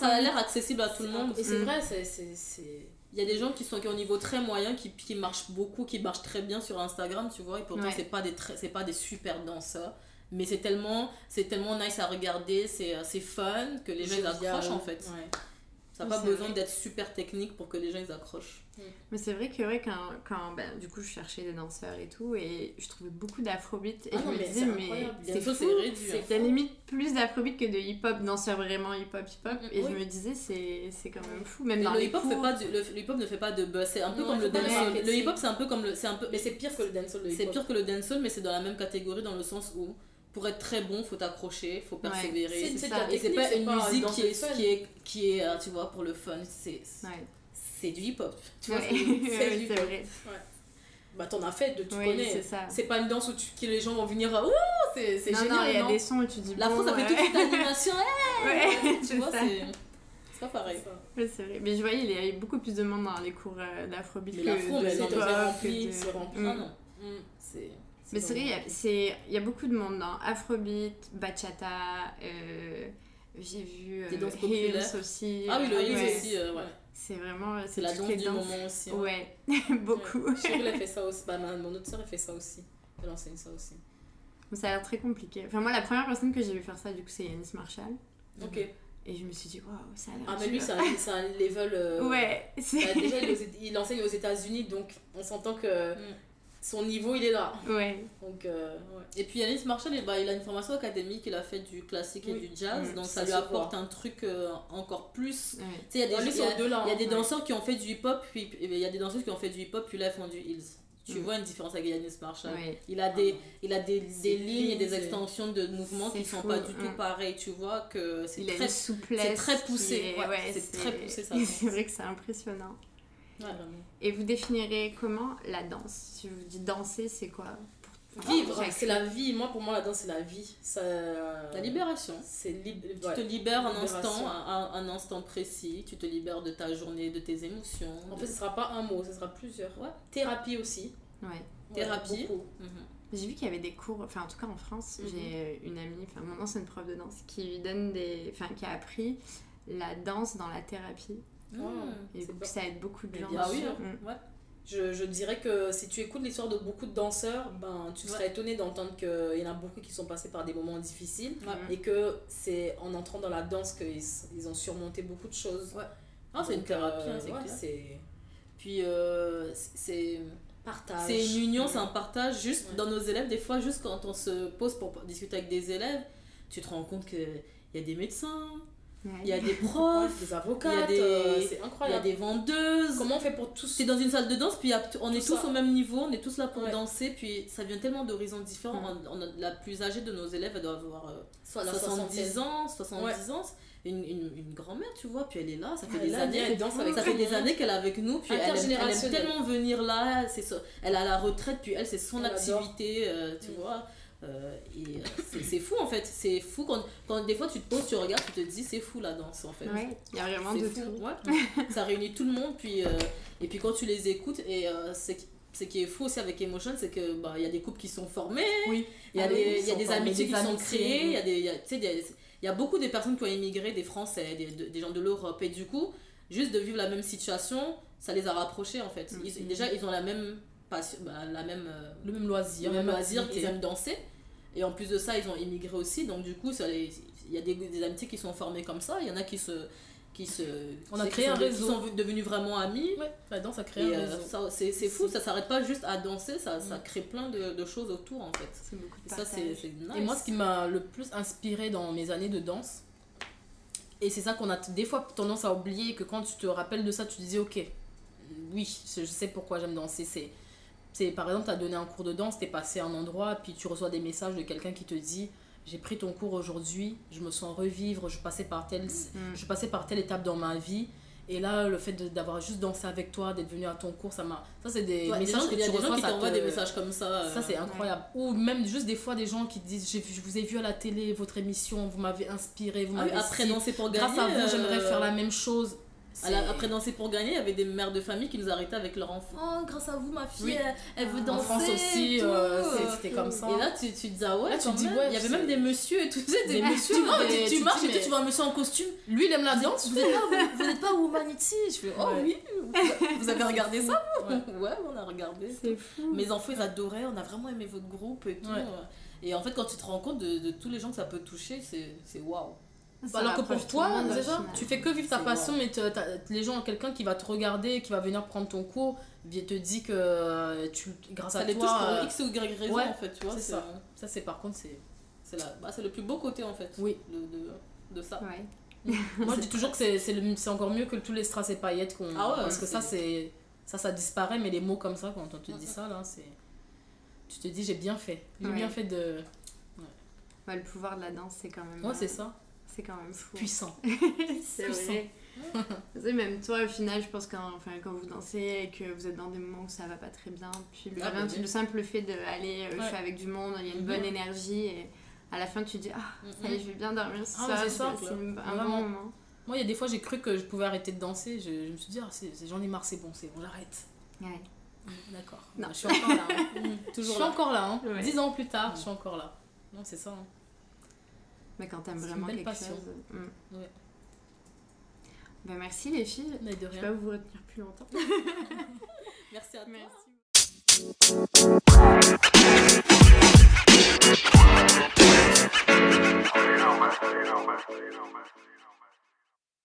Ça a l'air accessible à tout c'est le monde. Et c'est mm. vrai, c'est... c'est, c'est... Il y a des gens qui sont qui ont un niveau très moyen, qui, qui marchent beaucoup, qui marchent très bien sur Instagram, tu vois, et pourtant, ouais. c'est pas des tra- c'est pas des super danseurs, mais c'est tellement, c'est tellement nice à regarder, c'est, c'est fun, que les gens ils accrochent, en fait. Ouais. Ça n'a oui, pas besoin vrai. d'être super technique pour que les gens ils accrochent. Mm. Mais c'est vrai que ouais, quand, quand ben, du coup, je cherchais des danseurs et tout, et je trouvais beaucoup d'afrobeat, et ah je non, me disais, mais c'est, fou, c'est réduit. C'est t'as limite plus d'afrobeat que de hip-hop, danseurs vraiment hip-hop, hip-hop, mm, et oui. je me disais, c'est, c'est quand même fou. Même dans le, hip-hop fait pas du, le, le hip-hop ne fait pas de buzz, c'est un peu non, comme le dancehall. Le hip-hop, c'est un peu comme le... C'est un peu, mais c'est pire que le dancehall, le hip-hop. C'est pire que le dancehall, mais c'est dans la même catégorie, dans le sens où, pour être très bon, faut t'accrocher, faut persévérer. Ouais, c'est, c'est ça. Et c'est pas une pas musique qui est, qui est qui est tu vois pour le fun, c'est c'est, ouais. c'est du hip hop. Tu vois, ouais. c'est, c'est, ouais, du c'est hip-hop. Vrai. Ouais. Bah t'en as fait, de tu oui, connais. C'est, ça. c'est pas une danse où tu, que les gens vont venir ouh, c'est c'est non, génial. Non, il y a des sons où tu dis la bon, France a ouais. fait toute cette animation. Hey! Ouais, tu vois ça. c'est c'est pas pareil. Ça. Ouais, c'est vrai. Mais je voyais il y avait beaucoup plus de monde dans les cours d'afrobeat que de c'est rempli. Non. C'est C'est mais c'est vrai, il y, y a beaucoup de monde dans Afrobeat, Bachata, euh, j'ai vu euh, Hills aussi. Ah oui, le Hills ouais. aussi, euh, ouais. C'est vraiment... C'est, c'est la danse du danses. moment aussi. Hein. Ouais, beaucoup. Ouais. Je sais qu'elle a fait ça aussi. Bah, ma, mon autre soeur, elle fait ça aussi. Elle enseigne ça aussi. Mais ça a l'air très compliqué. Enfin, moi, la première personne que j'ai vu faire ça, du coup, c'est Yanis Marshall. Ok. Mmh. Et je me suis dit, waouh, ça a l'air... Ah, mais lui, c'est un, c'est un level... Euh, ouais. C'est... Bah, déjà, il, il enseigne aux États-Unis, donc on s'entend que... Mmh. Son niveau, il est là. Ouais. Donc, euh, ouais. Et puis Yanis Marshall, il, bah, il a une formation académique, il a fait du classique oui. et du jazz, oui, donc ça lui apporte quoi. un truc euh, encore plus. Oui. Tu sais, il y a des, ouais, y a, y a des danseurs ouais. qui ont fait du hip-hop, puis il y a des danseurs qui ont fait du hip-hop, puis là, ils font du hills. tu mmh. vois une différence avec Yannis Marshall. Oui. Il a des, il a des, des lignes et des extensions de mouvements qui ne sont pas du tout mmh. pareilles, tu vois, que c'est, très, c'est très poussé. Est... Ouais, ouais, c'est, c'est très poussé, ça. C'est vrai que c'est impressionnant. Ouais, et vous définirez comment la danse? Si je vous dis danser, c'est quoi? Enfin, vivre, c'est la vie. Moi, pour moi, la danse, c'est la vie. Ça... La libération. C'est lib... Tu ouais. te libères un instant, un, un instant précis. Tu te libères de ta journée, de tes émotions. En de... fait, ce ne sera pas un mot, ce sera plusieurs. Ouais. Thérapie aussi. Ouais. Thérapie. Ouais, mm-hmm. J'ai vu qu'il y avait des cours, enfin, en tout cas en France, mm-hmm. j'ai une amie, enfin, mon ancienne prof de danse, qui donne des, enfin, qui a appris la danse dans la thérapie. Mmh. Et c'est ça aide beaucoup de gens. Bah oui, hein. mmh. ouais. Je, je dirais que si tu écoutes l'histoire de beaucoup de danseurs, ben, tu ouais. serais étonné d'entendre qu'il y en a beaucoup qui sont passés par des moments difficiles ouais. et que c'est en entrant dans la danse qu'ils ils ont surmonté beaucoup de choses. Ouais. Ah, c'est donc, une thérapie, euh, c'est ouais, clair. C'est... Puis euh, c'est... Partage. C'est une union, ouais. c'est un partage. Juste ouais. dans nos élèves, des fois, juste quand on se pose pour discuter avec des élèves, tu te rends compte qu'il y a des médecins. Il y a des profs, des avocats, il y a des, c'est incroyable. Il y a des vendeuses. Comment on fait pour tous? C'est dans une salle de danse, puis on est tous au même niveau, on est tous là pour ouais. danser, puis ça vient tellement d'horizons différents. Ouais. On, on a, la plus âgée de nos élèves, elle doit avoir euh, soixante-dix ans, soixante-dix ouais. ans. Une, une, une grand-mère, tu vois, puis elle est là, ça fait elle des années, elle danse avec ça fait des années qu'elle est avec nous, puis elle aime, elle aime tellement venir là, c'est so, elle a la retraite, puis elle, c'est son elle activité, euh, tu mmh. vois. Euh, et c'est, c'est fou en fait, c'est fou quand, quand des fois tu te poses, tu regardes, tu te dis c'est fou la danse en fait. Ouais, il y a vraiment c'est de fou. Tout. Ouais, ça réunit tout le monde, puis, euh, et puis quand tu les écoutes, et euh, c'est, c'est qui est fou aussi avec Emotion, c'est que bah, y a des couples qui sont formés, il oui. y a ah, des, y a des amitiés qui sont créées, il oui. y, y, y a beaucoup de personnes qui ont émigré, des Français, des, des gens de l'Europe, et du coup, juste de vivre la même situation, ça les a rapprochés en fait. Ils, mm-hmm. Déjà, ils ont la même. Passion, bah, la même, le même loisir, le même loisir qu'ils aiment danser, et en plus de ça ils ont immigré aussi, donc du coup il y a des, des amitiés qui sont formées comme ça, il y en a qui se, qui se on a créé un réseau, qui sont devenus vraiment amis, ouais, la danse a créé un réseau, ça, c'est, c'est fou, ça s'arrête pas juste à danser, ça, ça crée plein de, de choses autour en fait, c'est beaucoup de et ça c'est, c'est nice. Et moi ce qui m'a le plus inspirée dans mes années de danse, et c'est ça qu'on a des fois tendance à oublier, que quand tu te rappelles de ça tu te dis ok, oui je sais pourquoi j'aime danser, c'est c'est par exemple, tu as donné un cours de danse, tu es passé à un endroit, puis tu reçois des messages de quelqu'un qui te dit « J'ai pris ton cours aujourd'hui, je me sens revivre, je passais par telle, mm-hmm. je passais par telle étape dans ma vie. » Et là, le fait de, d'avoir juste dansé avec toi, d'être venu à ton cours, ça m'a... Ça, c'est des ouais, messages des gens, que tu reçois. Il y a des gens qui t'envoient te... des messages comme ça. Euh... Ça, c'est incroyable. Ouais. Ou même juste des fois, des gens qui te disent « Je vous ai vu à la télé, votre émission, vous m'avez inspiré, vous ah, m'avez... » Après Danser pour gagner... Grâce à vous, euh... j'aimerais faire la même chose. La, après Danser pour gagner, il y avait des mères de famille qui nous arrêtaient avec leur enfant. Oh, grâce à vous, ma fille, oui. elle, elle veut danser. En France aussi, euh, c'était comme ça. Et là, tu, tu te dis, ah ouais, là, tu dis, ouais, il y avait même des messieurs et tout. Des, des messieurs, non, des, tu, tu, tu marches mais... et tout, tu vois un monsieur en costume. Lui, il aime la danse. Vous n'êtes pas, pas Humanity. Je fais, oh ouais. oui, vous avez regardé ça, vous ouais. ouais, on a regardé. C'est fou. Mes enfants, ils adoraient, on a vraiment aimé votre groupe et tout. Ouais. Et en fait, quand tu te rends compte de, de tous les gens que ça peut toucher, c'est waouh. Ça alors que pour toi, déjà, final. Tu fais que vivre ta c'est passion, bon. Mais t'as, t'as, les gens, quelqu'un qui va te regarder, qui va venir prendre ton cours, te dit que tu, grâce ça à les toi, touche pour euh... X ou Y raison, ouais, en fait, tu vois. C'est c'est ça. Ça, c'est par contre, c'est, c'est, la, bah, c'est le plus beau côté, en fait, oui. de, de, de ça. Ouais. Moi, je dis toujours que c'est, c'est, le, c'est encore mieux que tous les strass et paillettes qu'on... Ah ouais, parce que c'est... Ça, c'est, ça, ça disparaît, mais les mots comme ça, quand on te ah dit ça, ça là, c'est... Tu te dis, j'ai bien fait. J'ai ouais. bien fait de... Ouais. Bah, le pouvoir de la danse, c'est quand même... Ouais, c'est ça. C'est quand même fou. Puissant. C'est puissant. Vrai. Vous savez, même toi, au final, je pense qu'en, enfin, quand vous dansez et que vous êtes dans des moments où ça va pas très bien, puis le, ah, même, le simple fait d'aller, euh, ouais. je suis avec du monde, il y a une bonne ouais. énergie, et à la fin, tu dis, ah, mm-hmm. ça y est, je vais bien dormir ce ah, soir, c'est, ça, c'est une, un bon moment. Moi, il y a des fois, j'ai cru que je pouvais arrêter de danser, je, je me suis dit, ah, c'est, j'en ai marre, c'est bon, c'est bon, j'arrête. Ouais. D'accord. Non. Je suis encore là. Hein. Mmh, toujours je suis là. Encore là. Hein. Ouais. Dix ans plus tard, mmh. je suis encore là. Non, c'est ça. Hein. Mais quand t'aimes vraiment quelque passion. Chose... Mmh. Ouais. Ben merci les filles, mais de rien. Je vais pas vous retenir plus longtemps. Merci à toi. Merci.